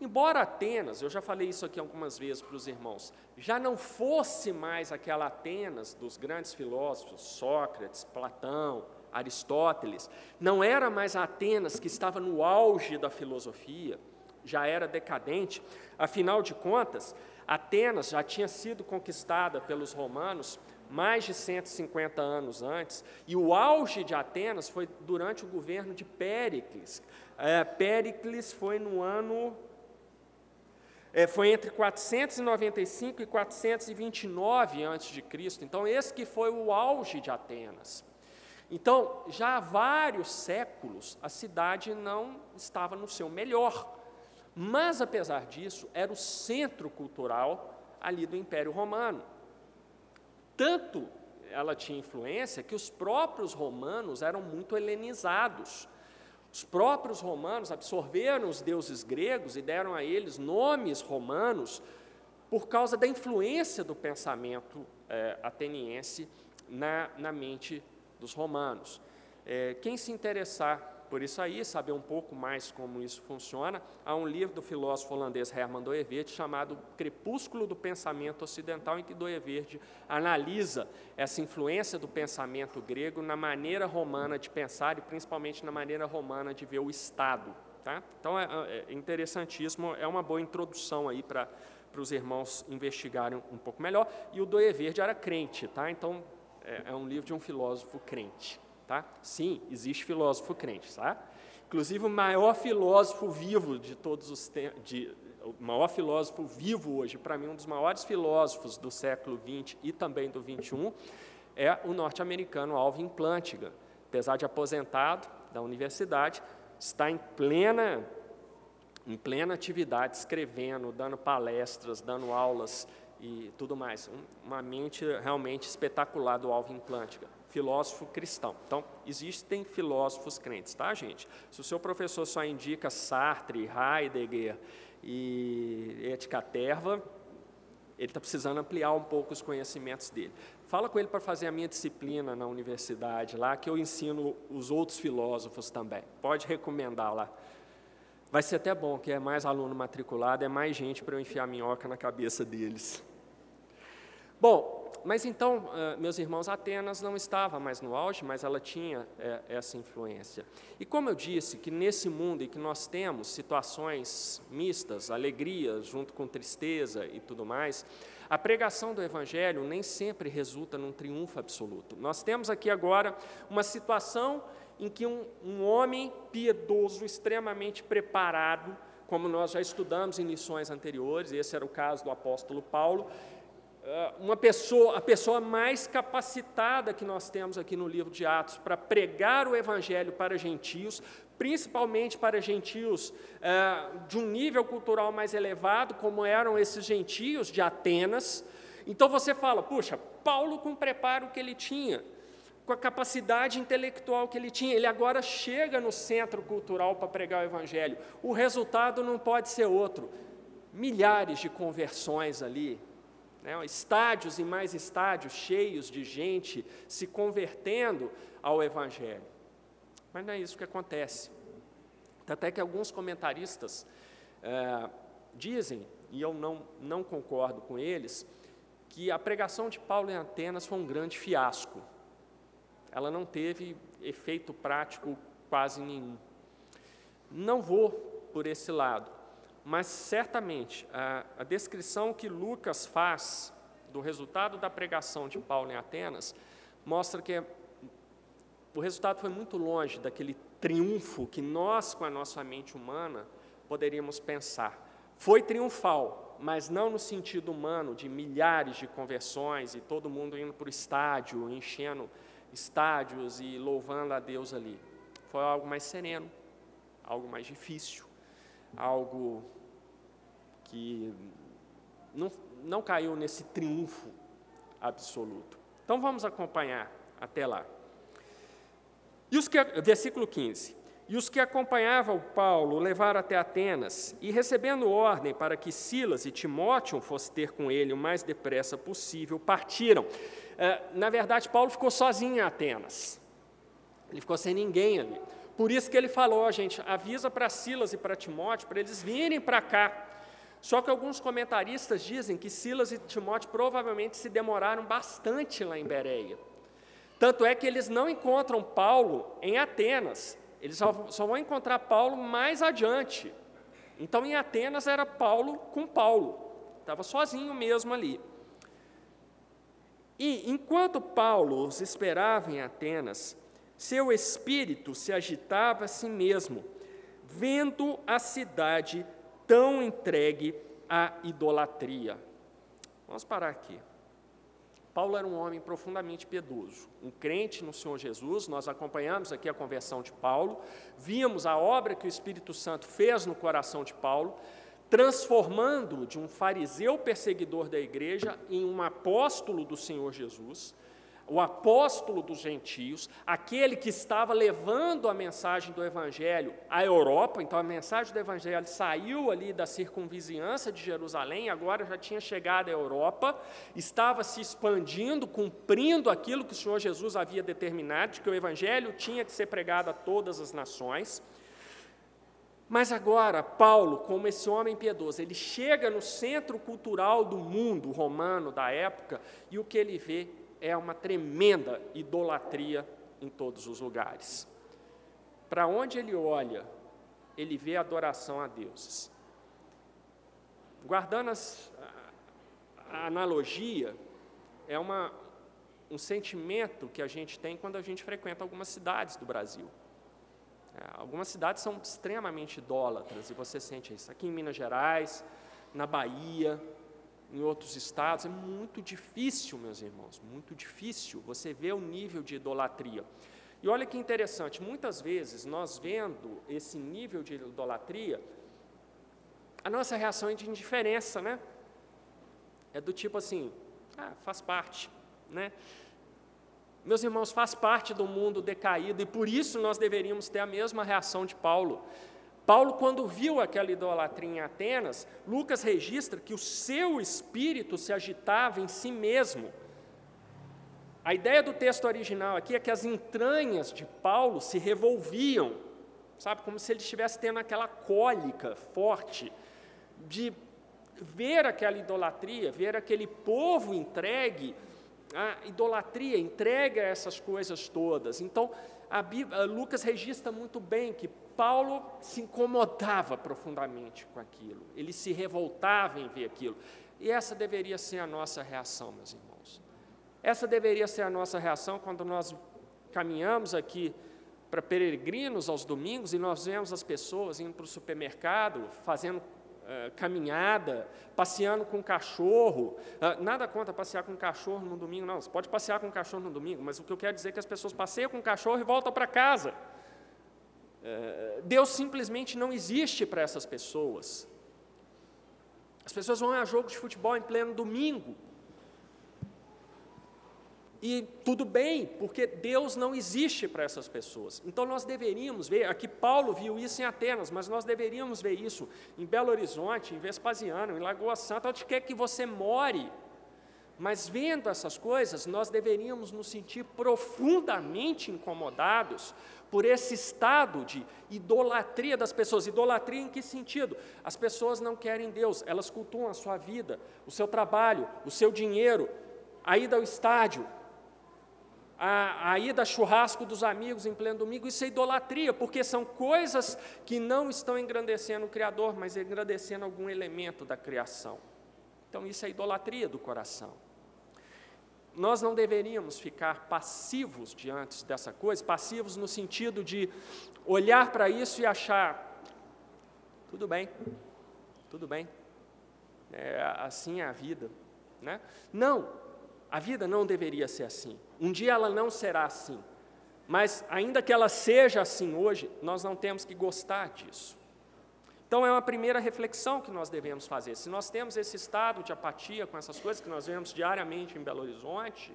Embora Atenas, eu já falei isso aqui algumas vezes para os irmãos, já não fosse mais aquela Atenas dos grandes filósofos, Sócrates, Platão, Aristóteles, não era mais a Atenas que estava no auge da filosofia, já era decadente. Afinal de contas, Atenas já tinha sido conquistada pelos romanos mais de cento e cinquenta anos antes, e o auge de Atenas foi durante o governo de Péricles. É, Péricles foi no ano... É, foi entre quatrocentos e noventa e cinco e quatrocentos e vinte e nove antes de Cristo, então esse que foi o auge de Atenas. Então, já há vários séculos, a cidade não estava no seu melhor. Mas, apesar disso, era o centro cultural ali do Império Romano. Tanto ela tinha influência que os próprios romanos eram muito helenizados. Os próprios romanos absorveram os deuses gregos e deram a eles nomes romanos por causa da influência do pensamento eh, ateniense na, na mente romana. Dos romanos. É, quem se interessar por isso aí, saber um pouco mais como isso funciona, há um livro do filósofo holandês Herman Dooyeweerd chamado Crepúsculo do Pensamento Ocidental, em que Dooyeweerd analisa essa influência do pensamento grego na maneira romana de pensar e principalmente na maneira romana de ver o Estado. Tá? Então, é, é interessantíssimo, é uma boa introdução aí para os irmãos investigarem um pouco melhor. E o Dooyeweerd era crente, tá? Então, é um livro de um filósofo crente, tá? Sim, existe filósofo crente, tá? Inclusive o maior filósofo vivo de todos os tempos, o maior filósofo vivo hoje, para mim um dos maiores filósofos do século vinte e também do vinte e um, é o norte-americano Alvin Plantinga. Apesar de aposentado da universidade, está em plena, em plena atividade, escrevendo, dando palestras, dando aulas e tudo mais. Uma mente realmente espetacular do Alvin Plantinga, filósofo cristão. Então, existem filósofos crentes, tá, gente? Se o seu professor só indica Sartre, Heidegger e ética terva, ele está precisando ampliar um pouco os conhecimentos dele. Fala com ele para fazer a minha disciplina na universidade lá, que eu ensino os outros filósofos também. Pode recomendar lá. Vai ser até bom, que é mais aluno matriculado, é mais gente para eu enfiar minhoca na cabeça deles. Bom, mas então, meus irmãos, Atenas não estava mais no auge, mas ela tinha é, essa influência. E como eu disse, que nesse mundo em que nós temos situações mistas, alegria junto com tristeza e tudo mais, a pregação do Evangelho nem sempre resulta num triunfo absoluto. Nós temos aqui agora uma situação em que um, um homem piedoso, extremamente preparado, como nós já estudamos em lições anteriores, esse era o caso do apóstolo Paulo, uma pessoa, a pessoa mais capacitada que nós temos aqui no livro de Atos para pregar o Evangelho para gentios, principalmente para gentios é, de um nível cultural mais elevado, como eram esses gentios de Atenas. Então você fala, puxa, Paulo, com o preparo que ele tinha, com a capacidade intelectual que ele tinha, ele agora chega no centro cultural para pregar o Evangelho. O resultado não pode ser outro. Milhares de conversões ali, né, estádios e mais estádios cheios de gente se convertendo ao Evangelho. Mas não é isso que acontece. Até que alguns comentaristas é, dizem, e eu não, não concordo com eles, que a pregação de Paulo em Atenas foi um grande fiasco. Ela não teve efeito prático quase nenhum. Não vou por esse lado, mas certamente a, a descrição que Lucas faz do resultado da pregação de Paulo em Atenas mostra que é, o resultado foi muito longe daquele triunfo que nós, com a nossa mente humana, poderíamos pensar. Foi triunfal, mas não no sentido humano de milhares de conversões e todo mundo indo para o estádio, enchendo estádios e louvando a Deus ali. Foi algo mais sereno, algo mais difícil, algo que não, não caiu nesse triunfo absoluto. Então vamos acompanhar até lá. E os que, versículo quinze. E os que acompanhavam Paulo levaram até Atenas, e recebendo ordem para que Silas e Timóteo fossem ter com ele o mais depressa possível, partiram. Na verdade, Paulo ficou sozinho em Atenas. Ele ficou sem ninguém ali. Por isso que ele falou, gente, avisa para Silas e para Timóteo, para eles virem para cá. Só que alguns comentaristas dizem que Silas e Timóteo provavelmente se demoraram bastante lá em Bereia. Tanto é que eles não encontram Paulo em Atenas. Eles só, só vão encontrar Paulo mais adiante. Então, em Atenas, era Paulo com Paulo. Estava sozinho mesmo ali. E, enquanto Paulo os esperava em Atenas, seu espírito se agitava a si mesmo, vendo a cidade tão entregue à idolatria. Vamos parar aqui. Paulo era um homem profundamente piedoso, um crente no Senhor Jesus. Nós acompanhamos aqui a conversão de Paulo, vimos a obra que o Espírito Santo fez no coração de Paulo, transformando-o de um fariseu perseguidor da igreja em um apóstolo do Senhor Jesus, o apóstolo dos gentios, aquele que estava levando a mensagem do Evangelho à Europa. Então, a mensagem do Evangelho saiu ali da circunvizinhança de Jerusalém, agora já tinha chegado à Europa, estava se expandindo, cumprindo aquilo que o Senhor Jesus havia determinado, de que o Evangelho tinha que ser pregado a todas as nações. Mas agora, Paulo, como esse homem piedoso, ele chega no centro cultural do mundo romano da época e o que ele vê é uma tremenda idolatria em todos os lugares. Para onde ele olha, ele vê adoração a deuses. Guardando as, a analogia, é uma, um sentimento que a gente tem quando a gente frequenta algumas cidades do Brasil. Algumas cidades são extremamente idólatras, e você sente isso. Aqui em Minas Gerais, na Bahia, em outros estados, é muito difícil, meus irmãos, muito difícil você ver o nível de idolatria. E olha que interessante, muitas vezes nós vendo esse nível de idolatria, a nossa reação é de indiferença, né? É do tipo assim, ah, faz parte, né? Meus irmãos, faz parte do mundo decaído, e por isso nós deveríamos ter a mesma reação de Paulo. Paulo, quando viu aquela idolatria em Atenas, Lucas registra que o seu espírito se agitava em si mesmo. A ideia do texto original aqui é que as entranhas de Paulo se revolviam, sabe, como se ele estivesse tendo aquela cólica forte de ver aquela idolatria, ver aquele povo entregue a idolatria, entrega essas coisas todas. Então, a Bíblia, a Lucas registra muito bem que Paulo se incomodava profundamente com aquilo, ele se revoltava em ver aquilo. E essa deveria ser a nossa reação, meus irmãos. Essa deveria ser a nossa reação quando nós caminhamos aqui para peregrinos aos domingos e nós vemos as pessoas indo para o supermercado, fazendo uh, caminhada, passeando com cachorro. Uh, nada contra passear com cachorro no domingo, não. Você pode passear com cachorro no domingo, mas o que eu quero dizer é que as pessoas passeiam com cachorro e voltam para casa. Uh, Deus simplesmente não existe para essas pessoas. As pessoas vão a jogos de futebol em pleno domingo. E tudo bem, porque Deus não existe para essas pessoas. Então, nós deveríamos ver, aqui Paulo viu isso em Atenas, mas nós deveríamos ver isso em Belo Horizonte, em Vespasiano, em Lagoa Santa, onde quer que você more. Mas vendo essas coisas, nós deveríamos nos sentir profundamente incomodados por esse estado de idolatria das pessoas. Idolatria em que sentido? As pessoas não querem Deus, elas cultuam a sua vida, o seu trabalho, o seu dinheiro, a ida ao estádio, a, a ida ao churrasco dos amigos em pleno domingo. Isso é idolatria, porque são coisas que não estão engrandecendo o Criador, mas engrandecendo algum elemento da criação. Então, isso é idolatria do coração. Nós não deveríamos ficar passivos diante dessa coisa, passivos no sentido de olhar para isso e achar, tudo bem, tudo bem, é, assim é a vida, né? Não, a vida não deveria ser assim. Um dia ela não será assim, mas ainda que ela seja assim hoje, nós não temos que gostar disso. Então, é uma primeira reflexão que nós devemos fazer. Se nós temos esse estado de apatia com essas coisas que nós vemos diariamente em Belo Horizonte,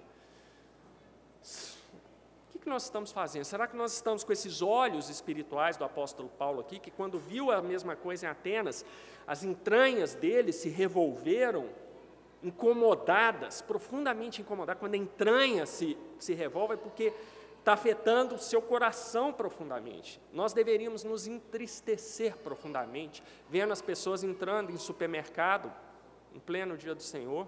o que nós estamos fazendo? Será que nós estamos com esses olhos espirituais do apóstolo Paulo aqui, que quando viu a mesma coisa em Atenas, as entranhas dele se revolveram, incomodadas, profundamente incomodadas? Quando a entranha se, se revolve é porque está afetando o seu coração profundamente. Nós deveríamos nos entristecer profundamente, vendo as pessoas entrando em supermercado, em pleno dia do Senhor,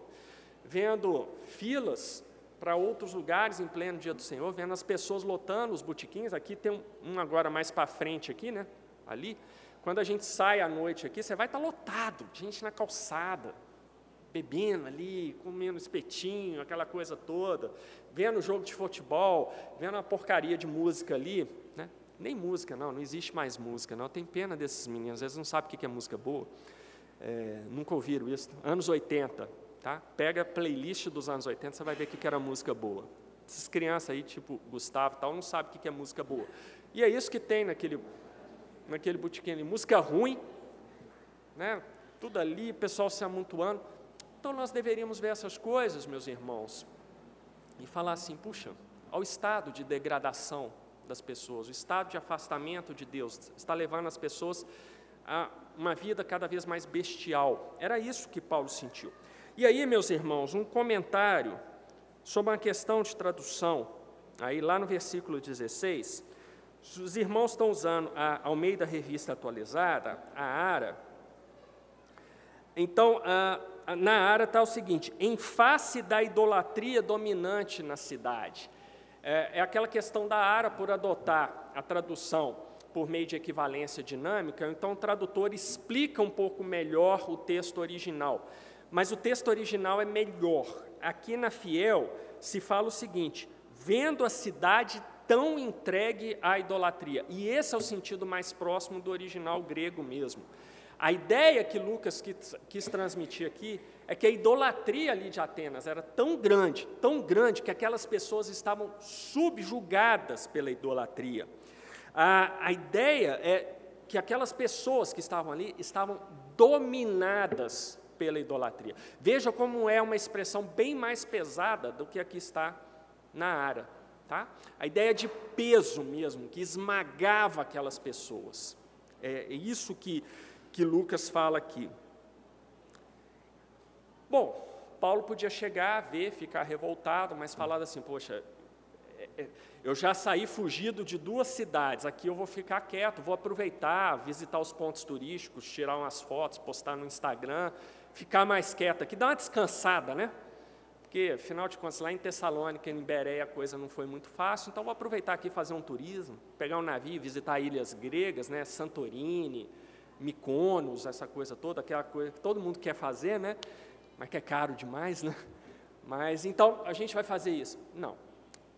vendo filas para outros lugares em pleno dia do Senhor, vendo as pessoas lotando os botiquins. Aqui tem um, um agora mais para frente, aqui, né? Ali. Quando a gente sai à noite aqui, você vai estar lotado, gente na calçada, bebendo ali, comendo espetinho, aquela coisa toda, vendo o jogo de futebol, vendo uma porcaria de música ali, né? Nem música, não, não existe mais música, não. Eu tenho pena desses meninos, às vezes não sabem o que é música boa, é, nunca ouviram isso, anos oitenta, tá? Pega a playlist dos anos oitenta, você vai ver o que era música boa. Essas crianças aí, tipo Gustavo e tal, não sabem o que é música boa. E é isso que tem naquele, naquele botequim ali, música ruim, né? Tudo ali, o pessoal se amontoando. Então, nós deveríamos ver essas coisas, meus irmãos, e falar assim, puxa, ao estado de degradação das pessoas, o estado de afastamento de Deus, está levando as pessoas a uma vida cada vez mais bestial. Era isso que Paulo sentiu. E aí, meus irmãos, um comentário sobre uma questão de tradução, aí lá no versículo dezesseis, os irmãos estão usando a Almeida Revista Atualizada, a ARA. Então, a na área está o seguinte, em face da idolatria dominante na cidade. É, é aquela questão da área por adotar a tradução por meio de equivalência dinâmica, então o tradutor explica um pouco melhor o texto original. Mas o texto original é melhor. Aqui na Fiel se fala o seguinte, vendo a cidade tão entregue à idolatria. E esse é o sentido mais próximo do original grego mesmo. A ideia que Lucas quis transmitir aqui é que a idolatria ali de Atenas era tão grande, tão grande, que aquelas pessoas estavam subjugadas pela idolatria. A, a ideia é que aquelas pessoas que estavam ali estavam dominadas pela idolatria. Veja como é uma expressão bem mais pesada do que aqui está na área, tá? A ideia de peso mesmo, que esmagava aquelas pessoas. É isso que... que Lucas fala aqui. Bom, Paulo podia chegar, ver, ficar revoltado, mas falar assim, poxa, eu já saí fugido de duas cidades, aqui eu vou ficar quieto, vou aproveitar, visitar os pontos turísticos, tirar umas fotos, postar no Instagram, ficar mais quieto aqui, dá uma descansada, né? porque, afinal de contas, lá em Tessalônica, em Bereia, a coisa não foi muito fácil, então vou aproveitar aqui e fazer um turismo, pegar um navio, visitar ilhas gregas, né, Santorini, Mykonos, essa coisa toda, aquela coisa que todo mundo quer fazer, né, mas que é caro demais, né? Mas, então, a gente vai fazer isso. Não.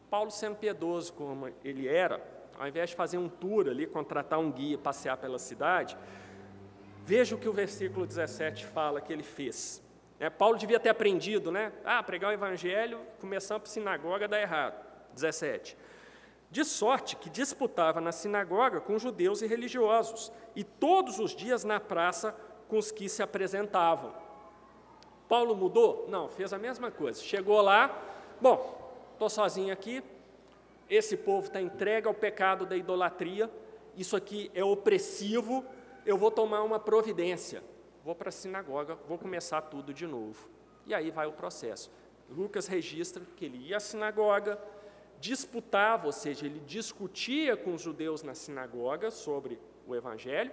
Paulo, sendo piedoso como ele era, ao invés de fazer um tour ali, contratar um guia, passear pela cidade, veja o que o versículo dezessete fala que ele fez. É, Paulo devia ter aprendido, né? Ah, pregar o evangelho, começar por sinagoga, dá errado. dezessete. De sorte que disputava na sinagoga com judeus e religiosos, e todos os dias na praça com os que se apresentavam. Paulo mudou? Não, fez a mesma coisa. Chegou lá, bom, estou sozinho aqui, esse povo está entregue ao pecado da idolatria, isso aqui é opressivo, eu vou tomar uma providência. Vou para a sinagoga, vou começar tudo de novo. E aí vai o processo. Lucas registra que ele ia à sinagoga, disputava, ou seja, ele discutia com os judeus na sinagoga sobre o evangelho,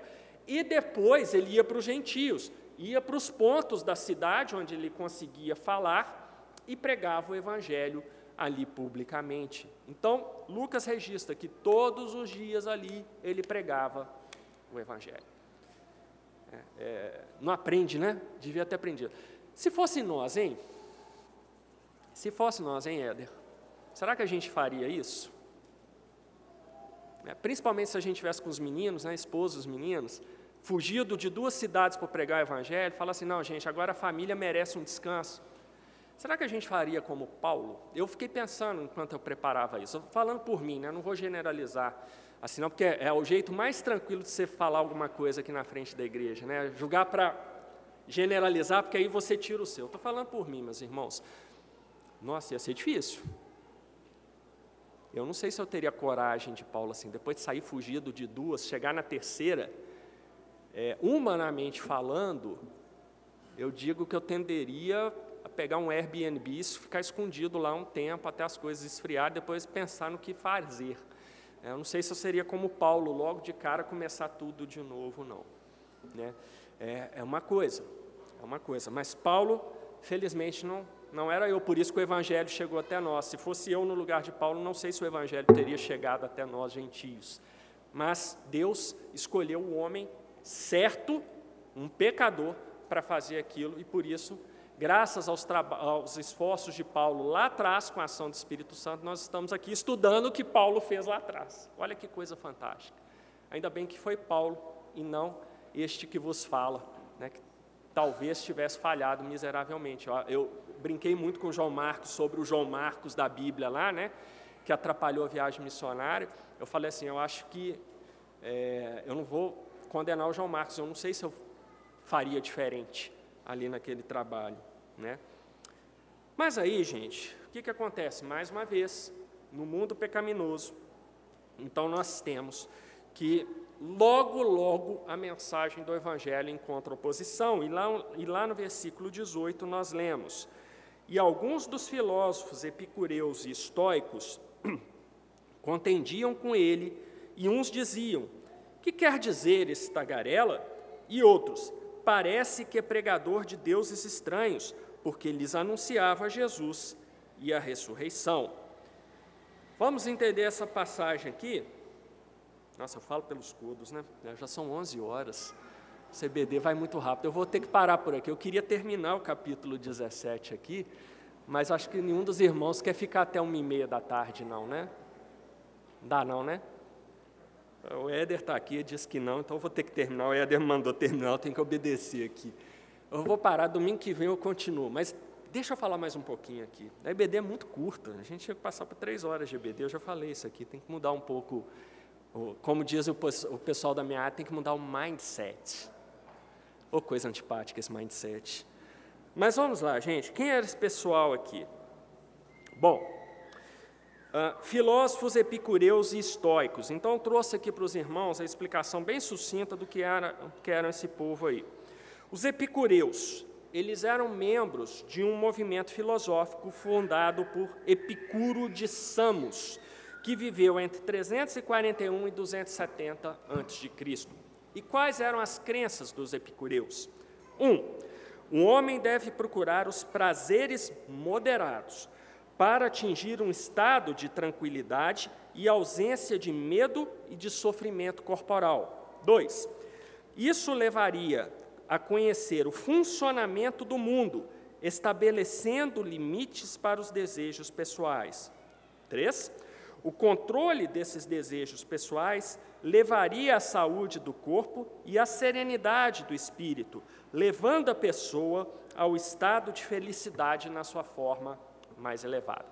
e depois ele ia para os gentios, ia para os pontos da cidade onde ele conseguia falar e pregava o evangelho ali publicamente. Então, Lucas registra que todos os dias ali ele pregava o evangelho. É, é, não aprende, né? Devia ter aprendido. Se fosse nós, hein? Se fosse nós, hein, Éder? Será que a gente faria isso? É, principalmente se a gente estivesse com os meninos, né, esposa dos meninos, fugido de duas cidades para pregar o evangelho, fala assim, não, gente, agora a família merece um descanso. Será que a gente faria como Paulo? Eu fiquei pensando enquanto eu preparava isso, falando por mim, né, não vou generalizar, assim não, porque é, é o jeito mais tranquilo de você falar alguma coisa aqui na frente da igreja, né? Julgar para generalizar, porque aí você tira o seu. Estou falando por mim, meus irmãos. Nossa, ia ser difícil. Eu não sei se eu teria coragem de Paulo assim, depois de sair fugido de duas, chegar na terceira, é, humanamente falando, eu digo que eu tenderia a pegar um Airbnb e ficar escondido lá um tempo, até as coisas esfriarem, depois pensar no que fazer. Eu não sei se eu seria como Paulo, logo de cara começar tudo de novo, não. Né? É, é uma coisa, é uma coisa. Mas Paulo, felizmente, não, não era eu, por isso que o evangelho chegou até nós. Se fosse eu no lugar de Paulo, não sei se o evangelho teria chegado até nós, gentios. Mas Deus escolheu o homem certo, um pecador, para fazer aquilo, e por isso, graças aos, traba- aos esforços de Paulo lá atrás, com a ação do Espírito Santo, nós estamos aqui estudando o que Paulo fez lá atrás. Olha que coisa fantástica. Ainda bem que foi Paulo e não este que vos fala, né, que talvez tivesse falhado miseravelmente. Eu, eu brinquei muito com o João Marcos sobre o João Marcos da Bíblia lá, né, que atrapalhou a viagem missionária. Eu falei assim, eu acho que é, eu não vou condenar o João Marcos, eu não sei se eu faria diferente ali naquele trabalho. Né? Mas aí, gente, o que, que acontece? Mais uma vez, no mundo pecaminoso, então nós temos que logo, logo, a mensagem do evangelho encontra oposição. E lá, e lá no versículo dezoito nós lemos, e alguns dos filósofos epicureus e estoicos contendiam com ele, e uns diziam, que quer dizer esse tagarela? E outros, parece que é pregador de deuses estranhos, porque lhes anunciava Jesus e a ressurreição. Vamos entender essa passagem aqui? Nossa, eu falo pelos codos, né? Já são onze horas, o C B D vai muito rápido. Eu vou ter que parar por aqui. Eu queria terminar o capítulo dezessete aqui, mas acho que nenhum dos irmãos quer ficar até uma e meia da tarde, não, né? Não dá não, né? O Éder está aqui, disse que não, então eu vou ter que terminar. O Éder mandou terminar, eu tenho que obedecer aqui. Eu vou parar, domingo que vem eu continuo, mas deixa eu falar mais um pouquinho aqui. A E B D é muito curta, a gente tinha que passar por três horas de E B D, eu já falei isso aqui, tem que mudar um pouco, como diz o pessoal da minha área, tem que mudar o mindset. Ô, coisa antipática esse mindset. Mas vamos lá, gente, quem era esse pessoal aqui? Bom... Uh, filósofos epicureus e estoicos. Então, eu trouxe aqui para os irmãos a explicação bem sucinta do que era, que era esse povo aí. Os epicureus, eles eram membros de um movimento filosófico fundado por Epicuro de Samos, que viveu entre trezentos e quarenta e um e duzentos e setenta antes de Cristo. E quais eram as crenças dos epicureus? um. Um, Um homem deve procurar os prazeres moderados para atingir um estado de tranquilidade e ausência de medo e de sofrimento corporal. Dois, isso levaria a conhecer o funcionamento do mundo, estabelecendo limites para os desejos pessoais. Três, o controle desses desejos pessoais levaria à saúde do corpo e à serenidade do espírito, levando a pessoa ao estado de felicidade na sua forma mais elevada.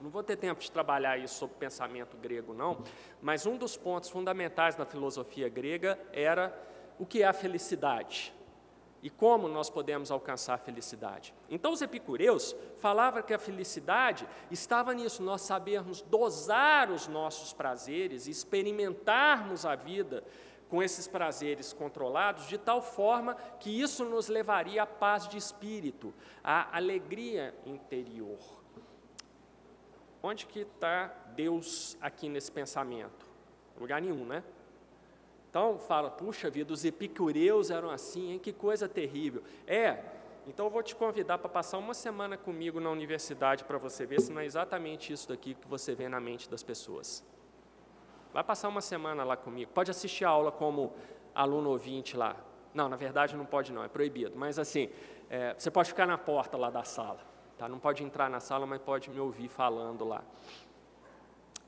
Não vou ter tempo de trabalhar isso sobre pensamento grego, não, mas um dos pontos fundamentais da filosofia grega era o que é a felicidade e como nós podemos alcançar a felicidade. Então, os epicureus falavam que a felicidade estava nisso, nós sabermos dosar os nossos prazeres e experimentarmos a vida com esses prazeres controlados, de tal forma que isso nos levaria à paz de espírito, à alegria interior. Onde que está Deus aqui nesse pensamento? Lugar nenhum, né? Então, fala, puxa vida, os epicureus eram assim, hein? Que coisa terrível. É, então eu vou te convidar para passar uma semana comigo na universidade para você ver se não é exatamente isso daqui que você vê na mente das pessoas. Vai passar uma semana lá comigo. Pode assistir a aula como aluno ouvinte lá. Não, na verdade não pode não, é proibido. Mas assim, é, você pode ficar na porta lá da sala. Tá? Não pode entrar na sala, mas pode me ouvir falando lá.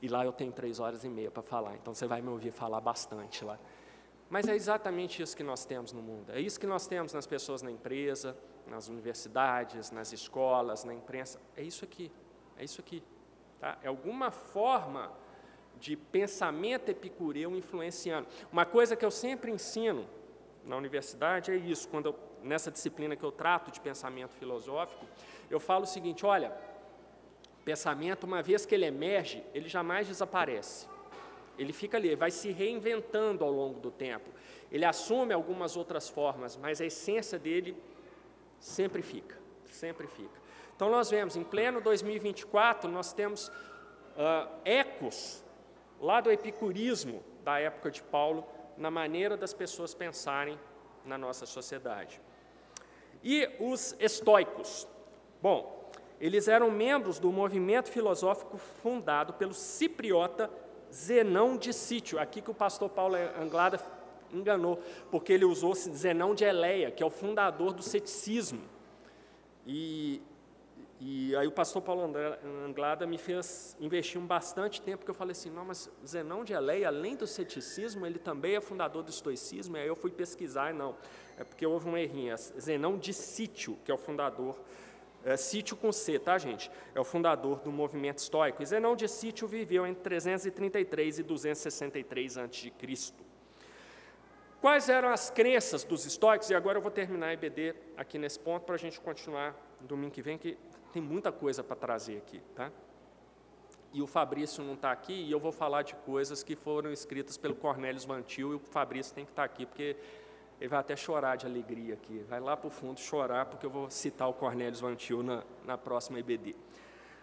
E lá eu tenho três horas e meia para falar, então você vai me ouvir falar bastante lá. Mas é exatamente isso que nós temos no mundo, é isso que nós temos nas pessoas na empresa, nas universidades, nas escolas, na imprensa. É isso aqui, é isso aqui. Tá? É alguma forma de pensamento epicureu influenciando. Uma coisa que eu sempre ensino na universidade é isso, quando eu, nessa disciplina que eu trato de pensamento filosófico, eu falo o seguinte, olha, pensamento, uma vez que ele emerge, ele jamais desaparece. Ele fica ali, vai se reinventando ao longo do tempo. Ele assume algumas outras formas, mas a essência dele sempre fica, sempre fica. Então, nós vemos, em pleno dois mil e vinte e quatro, nós temos uh, ecos lá do epicurismo da época de Paulo, na maneira das pessoas pensarem na nossa sociedade. E os estoicos? Bom, eles eram membros do movimento filosófico fundado pelo cipriota Zenão de Cítio. Aqui que o pastor Paulo Anglada enganou, porque ele usou Zenão de Eleia, que é o fundador do ceticismo. E, e aí o pastor Paulo Anglada me fez investir um bastante tempo, porque eu falei assim, não, mas Zenão de Eleia, além do ceticismo, ele também é fundador do estoicismo, e aí eu fui pesquisar, e não, é porque houve um errinho, é Zenão de Cítio, que é o fundador. É, Cítio com C, tá, gente? É o fundador do movimento estoico. E Zenão de Cítio viveu entre trezentos e trinta e três e duzentos e sessenta e três antes de Cristo Quais eram as crenças dos estoicos? E agora eu vou terminar a E B D aqui nesse ponto para a gente continuar no domingo que vem, que tem muita coisa para trazer aqui, tá? E o Fabrício não está aqui e eu vou falar de coisas que foram escritas pelo Cornelius Van Til e o Fabrício tem que estar aqui, porque ele vai até chorar de alegria aqui, vai lá para o fundo chorar, porque eu vou citar o Cornelius Van Til na, na próxima E B D.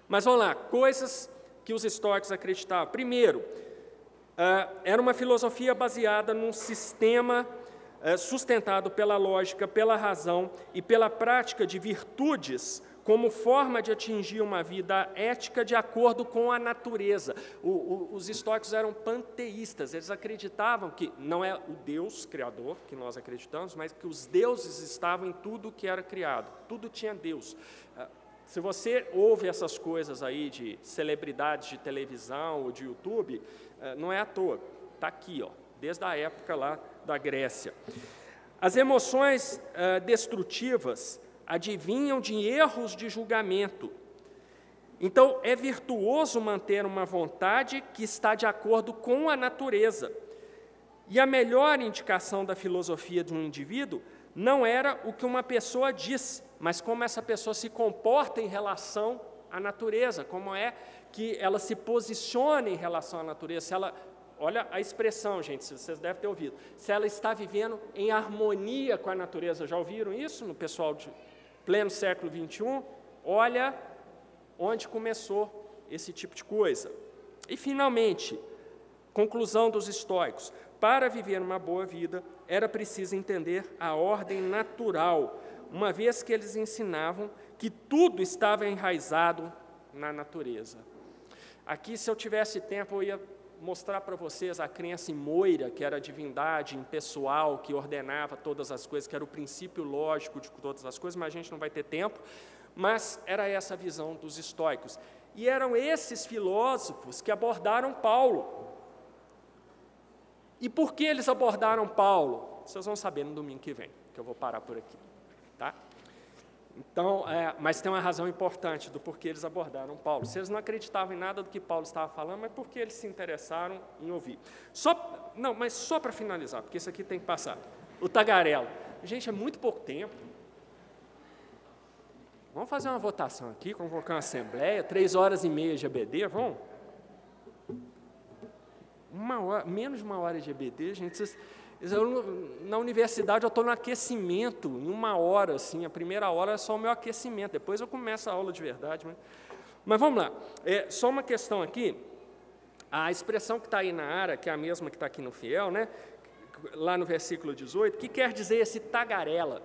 Mas vamos lá, coisas que os estoicos acreditavam. Primeiro, uh, era uma filosofia baseada num sistema uh, sustentado pela lógica, pela razão e pela prática de virtudes como forma de atingir uma vida ética de acordo com a natureza. O, o, os estoicos eram panteístas, eles acreditavam que não é o Deus criador, que nós acreditamos, mas que os deuses estavam em tudo que era criado, tudo tinha Deus. Se você ouve essas coisas aí de celebridades de televisão ou de YouTube, não é à toa, está aqui, ó, desde a época lá da Grécia. As emoções uh, destrutivas adivinham de erros de julgamento. Então, é virtuoso manter uma vontade que está de acordo com a natureza. E a melhor indicação da filosofia de um indivíduo não era o que uma pessoa diz, mas como essa pessoa se comporta em relação à natureza, como é que ela se posiciona em relação à natureza. Se ela, olha a expressão, gente, vocês devem ter ouvido. Se ela está vivendo em harmonia com a natureza. Já ouviram isso no pessoal de pleno século vinte e um, olha onde começou esse tipo de coisa. E, finalmente, conclusão dos estoicos. Para viver uma boa vida, era preciso entender a ordem natural, uma vez que eles ensinavam que tudo estava enraizado na natureza. Aqui, se eu tivesse tempo, eu ia mostrar para vocês a crença em Moira, que era a divindade impessoal, que ordenava todas as coisas, que era o princípio lógico de todas as coisas, mas a gente não vai ter tempo. Mas era essa a visão dos estoicos. E eram esses filósofos que abordaram Paulo. E por que eles abordaram Paulo? Vocês vão saber no domingo que vem, que eu vou parar por aqui. Tá? Então, é, mas tem uma razão importante do porquê eles abordaram Paulo. Se eles não acreditavam em nada do que Paulo estava falando, mas porque eles se interessaram em ouvir. Só, não, mas só para finalizar, porque isso aqui tem que passar. O tagarelo. Gente, é muito pouco tempo. Vamos fazer uma votação aqui, convocar uma assembleia, três horas e meia de A B D, vamos? Uma hora, menos de uma hora de A B D, gente. Eu, na universidade eu estou no aquecimento, em uma hora, assim, a primeira hora é só o meu aquecimento, depois eu começo a aula de verdade. Mas, mas vamos lá, é, só uma questão aqui, a expressão que está aí na área, que é a mesma que está aqui no fiel, né? Lá no versículo dezoito, que quer dizer esse tagarela?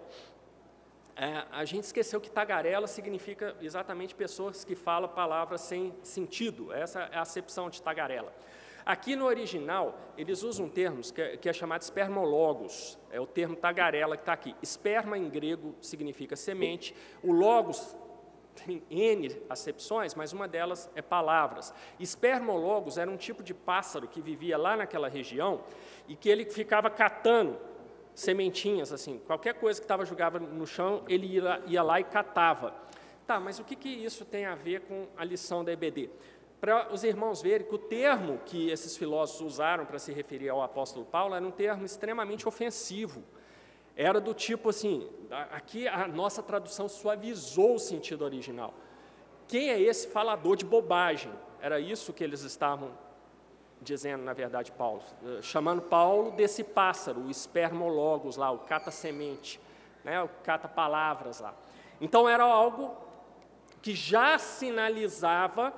É, a gente esqueceu que tagarela significa exatamente pessoas que falam palavras sem sentido. Essa é a acepção de tagarela. Aqui no original, eles usam termos que é, que é chamado de espermologos. É o termo tagarela que está aqui. Esperma, em grego, significa semente. O logos tem N acepções, mas uma delas é palavras. Espermologos era um tipo de pássaro que vivia lá naquela região e que ele ficava catando sementinhas, assim, qualquer coisa que estava jogada no chão, ele ia lá, ia lá e catava. Tá, mas o que, que isso tem a ver com a lição da E B D? Para os irmãos verem que o termo que esses filósofos usaram para se referir ao apóstolo Paulo era um termo extremamente ofensivo. Era do tipo assim, aqui a nossa tradução suavizou o sentido original. Quem é esse falador de bobagem? Era isso que eles estavam dizendo, na verdade, Paulo, chamando Paulo desse pássaro, o espermologos lá, o cata-semente, né, o cata-palavras lá. Então, era algo que já sinalizava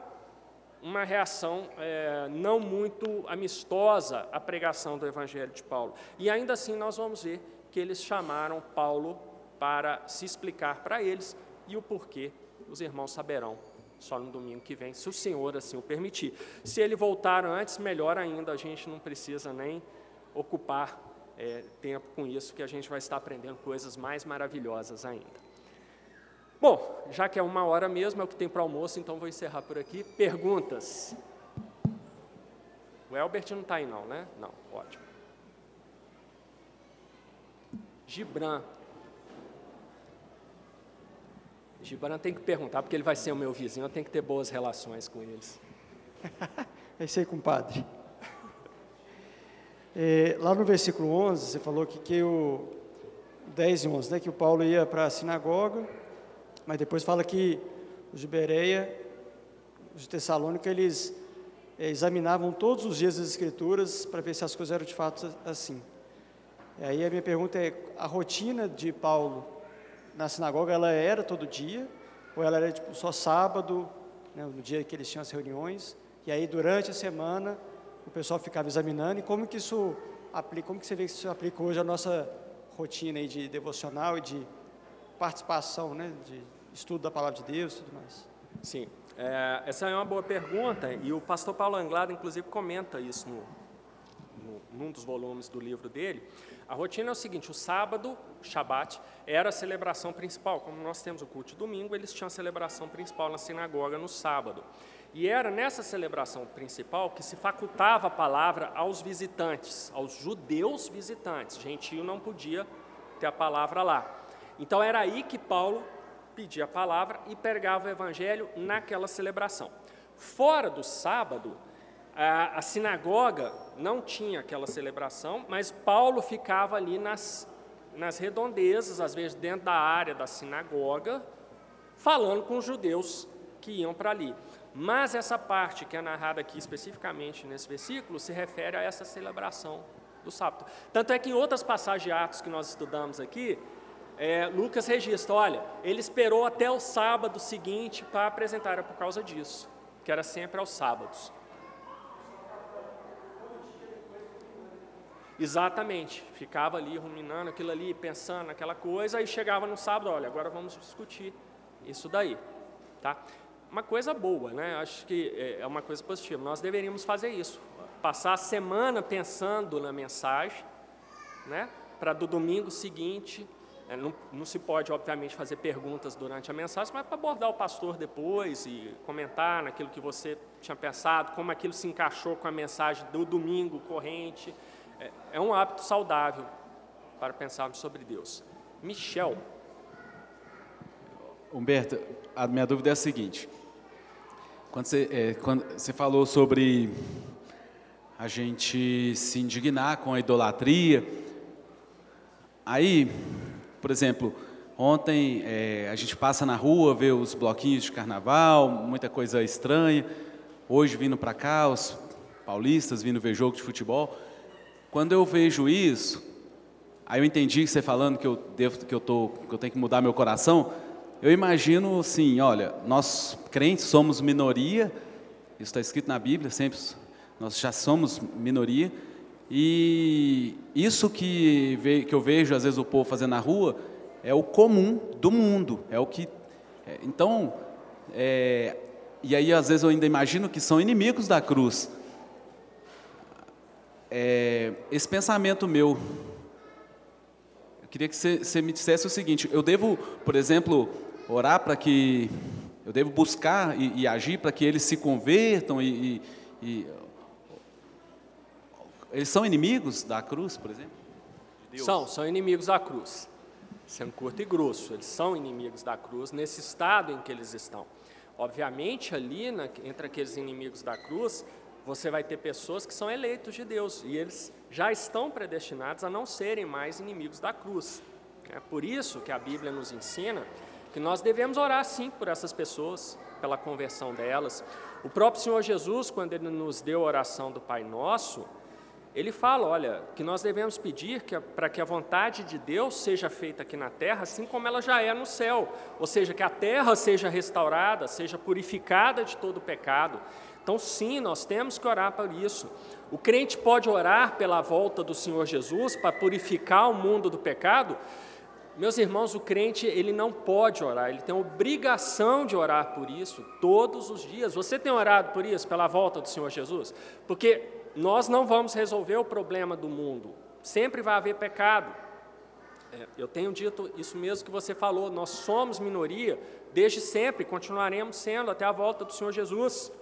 uma reação é, não muito amistosa à pregação do Evangelho de Paulo. E, ainda assim, nós vamos ver que eles chamaram Paulo para se explicar para eles e o porquê os irmãos saberão. Só no domingo que vem, se o Senhor assim o permitir. Se ele voltar antes, melhor ainda, a gente não precisa nem ocupar é, tempo com isso, que a gente vai estar aprendendo coisas mais maravilhosas ainda. Bom, já que é uma hora mesmo, é o que tem para o almoço, então vou encerrar por aqui. Perguntas? O Elbert não está aí não, né? Não, ótimo. Gibran. Gibran tem que perguntar, porque ele vai ser o meu vizinho, eu tenho que ter boas relações com eles. É isso aí, compadre. É, lá no versículo onze, você falou que, que o dez e onze, né, que o Paulo ia para a sinagoga, mas depois fala que os de Bereia, os de Tessalônica, eles é, examinavam todos os dias as escrituras para ver se as coisas eram de fato assim. E aí a minha pergunta é, a rotina de Paulo na sinagoga, ela era todo dia, ou ela era tipo, só sábado, né, no dia que eles tinham as reuniões, e aí durante a semana o pessoal ficava examinando, e como que isso aplica, como que você vê que isso aplica hoje à nossa rotina aí de devocional e de participação, né, de estudo da palavra de Deus e tudo mais? Sim, é, essa é uma boa pergunta, e o pastor Paulo Anglada, inclusive, comenta isso no, no, num dos volumes do livro dele. A rotina é o seguinte, o sábado, Shabat, era a celebração principal. Como nós temos o culto de domingo, eles tinham a celebração principal na sinagoga no sábado. E era nessa celebração principal que se facultava a palavra aos visitantes, aos judeus visitantes. Gentio não podia ter a palavra lá. Então, era aí que Paulo pedia a palavra e pregava o evangelho naquela celebração. Fora do sábado, a sinagoga não tinha aquela celebração, mas Paulo ficava ali nas, nas redondezas, às vezes dentro da área da sinagoga, falando com os judeus que iam para ali. Mas essa parte que é narrada aqui, especificamente nesse versículo, se refere a essa celebração do sábado. Tanto é que em outras passagens de Atos que nós estudamos aqui, é, Lucas registra, olha, ele esperou até o sábado seguinte para apresentar, era por causa disso, que era sempre aos sábados. Exatamente, ficava ali ruminando aquilo ali, pensando naquela coisa, e chegava no sábado, olha, agora vamos discutir isso daí. Tá? Uma coisa boa, né? Acho que é uma coisa positiva, nós deveríamos fazer isso, passar a semana pensando na mensagem, né? Para do domingo seguinte, não, não se pode, obviamente, fazer perguntas durante a mensagem, mas para abordar o pastor depois e comentar naquilo que você tinha pensado, como aquilo se encaixou com a mensagem do domingo corrente. É um hábito saudável para pensarmos sobre Deus. Michel. Humberto, a minha dúvida é a seguinte. Quando você, é, quando você falou sobre a gente se indignar com a idolatria, aí, por exemplo, ontem é, a gente passa na rua, vê os bloquinhos de carnaval, muita coisa estranha. Hoje, vindo para cá, os paulistas vindo ver jogo de futebol. Quando eu vejo isso, aí eu entendi que você falando que eu, devo, que, eu tô, que eu tenho que mudar meu coração, eu imagino assim, olha, nós crentes somos minoria, isso está escrito na Bíblia, sempre nós já somos minoria, e isso que, ve, que eu vejo às vezes o povo fazendo na rua é o comum do mundo, é o que... É, então, é, e aí às vezes eu ainda imagino que são inimigos da cruz. É, esse pensamento meu, eu queria que você, você me dissesse o seguinte, eu devo, por exemplo, orar para que, eu devo buscar e, e agir para que eles se convertam e, e, e... Eles são inimigos da cruz, por exemplo? Deus. São, são inimigos da cruz, sendo curto e grosso, eles são inimigos da cruz nesse estado em que eles estão. Obviamente, ali, na, entre aqueles inimigos da cruz, você vai ter pessoas que são eleitos de Deus, e eles já estão predestinados a não serem mais inimigos da cruz. É por isso que a Bíblia nos ensina que nós devemos orar, sim, por essas pessoas, pela conversão delas. O próprio Senhor Jesus, quando Ele nos deu a oração do Pai Nosso, Ele fala, olha, que nós devemos pedir que, para que a vontade de Deus seja feita aqui na terra, assim como ela já é no céu. Ou seja, que a terra seja restaurada, seja purificada de todo o pecado. Então, sim, nós temos que orar por isso. O crente pode orar pela volta do Senhor Jesus para purificar o mundo do pecado? Meus irmãos, o crente, ele não pode orar, ele tem a obrigação de orar por isso todos os dias. Você tem orado por isso, pela volta do Senhor Jesus? Porque nós não vamos resolver o problema do mundo, sempre vai haver pecado. É, eu tenho dito isso mesmo que você falou, nós somos minoria desde sempre, continuaremos sendo até a volta do Senhor Jesus.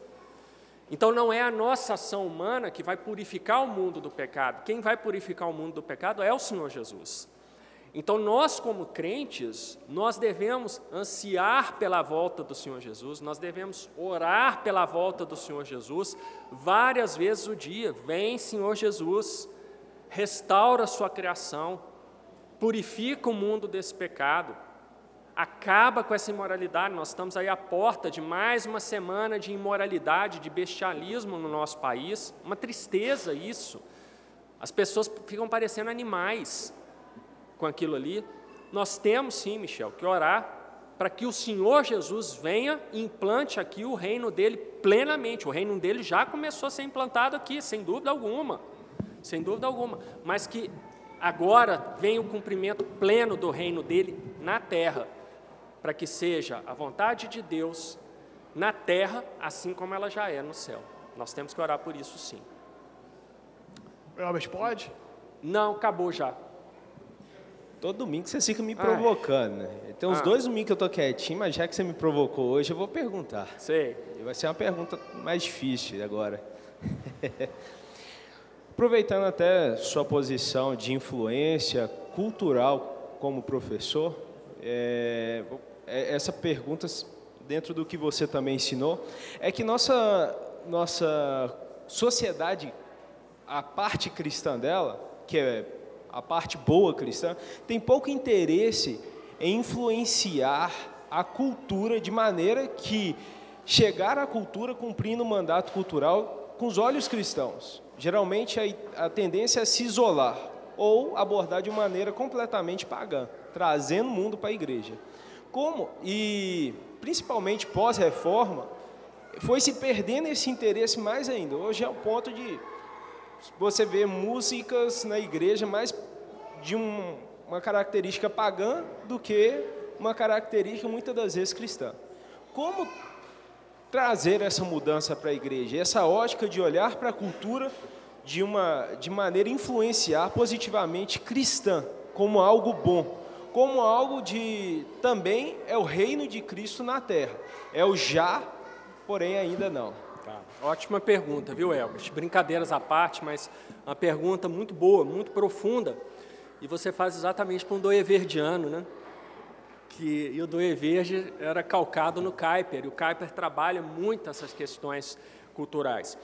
Então, não é a nossa ação humana que vai purificar o mundo do pecado. Quem vai purificar o mundo do pecado é o Senhor Jesus. Então, nós como crentes, nós devemos ansiar pela volta do Senhor Jesus, nós devemos orar pela volta do Senhor Jesus várias vezes o dia. Vem, Senhor Jesus, restaura a sua criação, purifica o mundo desse pecado. Acaba com essa imoralidade, nós estamos aí à porta de mais uma semana de imoralidade, de bestialismo no nosso país, uma tristeza isso, as pessoas ficam parecendo animais com aquilo ali. Nós temos sim, Michel, que orar para que o Senhor Jesus venha e implante aqui o reino dele plenamente, o reino dele já começou a ser implantado aqui, sem dúvida alguma, sem dúvida alguma, mas que agora vem o cumprimento pleno do reino dele na terra, para que seja a vontade de Deus na terra, assim como ela já é no céu. Nós temos que orar por isso, sim. Mas pode? Não, acabou já. Todo domingo vocês ficam me provocando, né? Tem uns ah. dois domingos que eu estou quietinho, mas já que você me provocou hoje, eu vou perguntar. Sei. Vai ser uma pergunta mais difícil agora. Aproveitando até sua posição de influência cultural como professor, É, essa pergunta, dentro do que você também ensinou, é que nossa, nossa sociedade, a parte cristã dela, que é a parte boa cristã, tem pouco interesse em influenciar a cultura de maneira que chegar à cultura cumprindo o mandato cultural com os olhos cristãos. Geralmente a, a tendência é se isolar ou abordar de maneira completamente pagã, trazendo o mundo para a igreja. Como, e principalmente pós-reforma, foi se perdendo esse interesse mais ainda. Hoje é o ponto de você vê músicas na igreja mais de um, uma característica pagã do que uma característica, muitas das vezes, cristã. Como trazer essa mudança para a igreja, essa ótica de olhar para a cultura de, uma, de maneira a influenciar positivamente cristã, como algo bom, como algo de, também é o reino de Cristo na terra, é o já, porém ainda não. Tá. Ótima pergunta, viu, Elvis? Brincadeiras à parte, mas uma pergunta muito boa, muito profunda, e você faz exatamente para um dooyeweerdiano, né? Que, e o Dooyeweerd era calcado no Kuiper, e o Kuiper trabalha muito essas questões culturais.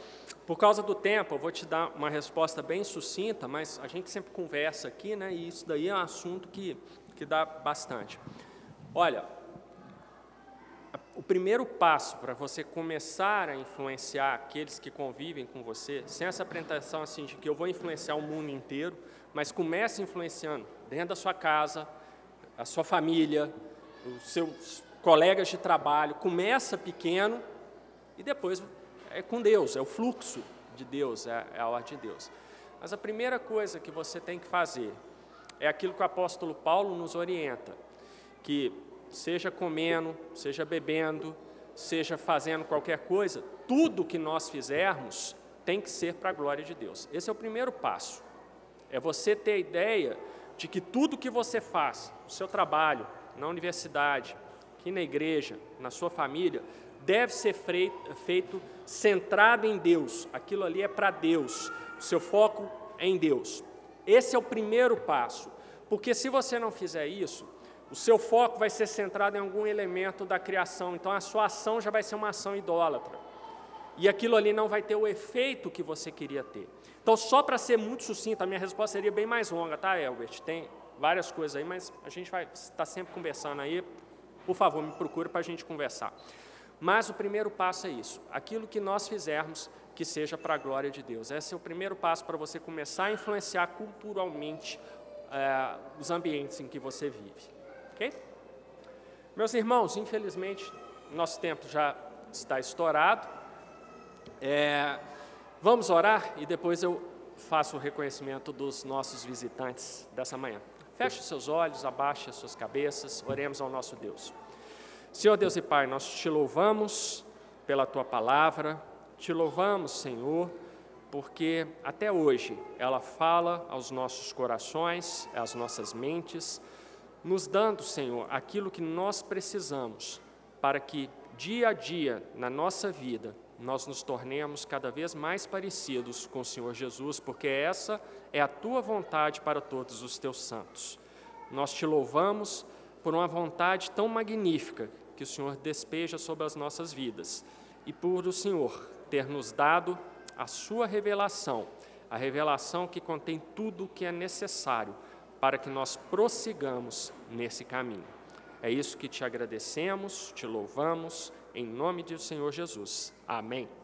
Por causa do tempo, eu vou te dar uma resposta bem sucinta, mas a gente sempre conversa aqui, né, e isso daí é um assunto que, que dá bastante. Olha, o primeiro passo para você começar a influenciar aqueles que convivem com você, sem essa pretensão assim, de que eu vou influenciar o mundo inteiro, mas comece influenciando dentro da sua casa, a sua família, os seus colegas de trabalho, começa pequeno e depois é com Deus, é o fluxo de Deus, é a ordem de Deus. Mas a primeira coisa que você tem que fazer é aquilo que o apóstolo Paulo nos orienta, que seja comendo, seja bebendo, seja fazendo qualquer coisa, tudo que nós fizermos tem que ser para a glória de Deus. Esse é o primeiro passo, é você ter a ideia de que tudo que você faz, no seu trabalho, na universidade, aqui na igreja, na sua família, deve ser feito centrado em Deus. Aquilo ali é para Deus, o seu foco é em Deus. Esse é o primeiro passo, porque se você não fizer isso, o seu foco vai ser centrado em algum elemento da criação, então a sua ação já vai ser uma ação idólatra. E aquilo ali não vai ter o efeito que você queria ter. Então, só para ser muito sucinta, a minha resposta seria bem mais longa, tá, Elbert? Tem várias coisas aí, mas a gente vai estar sempre conversando aí. Por favor, me procure para a gente conversar. Mas o primeiro passo é isso. Aquilo que nós fizermos, que seja para a glória de Deus. Esse é o primeiro passo para você começar a influenciar culturalmente é, os ambientes em que você vive. Ok? Meus irmãos, infelizmente, nosso tempo já está estourado. É, vamos orar e depois eu faço o reconhecimento dos nossos visitantes dessa manhã. Feche seus olhos, abaixe as suas cabeças, oremos ao nosso Deus. Senhor Deus e Pai, nós te louvamos pela Tua palavra, te louvamos, Senhor, porque até hoje ela fala aos nossos corações, às nossas mentes, nos dando, Senhor, aquilo que nós precisamos para que dia a dia na nossa vida nós nos tornemos cada vez mais parecidos com o Senhor Jesus, porque essa é a Tua vontade para todos os Teus santos. Nós Te louvamos por uma vontade tão magnífica que o Senhor despeja sobre as nossas vidas e por o Senhor ter nos dado a Sua revelação, a revelação que contém tudo o que é necessário para que nós prossigamos nesse caminho. É isso que Te agradecemos, Te louvamos, em nome do Senhor Jesus. Amém.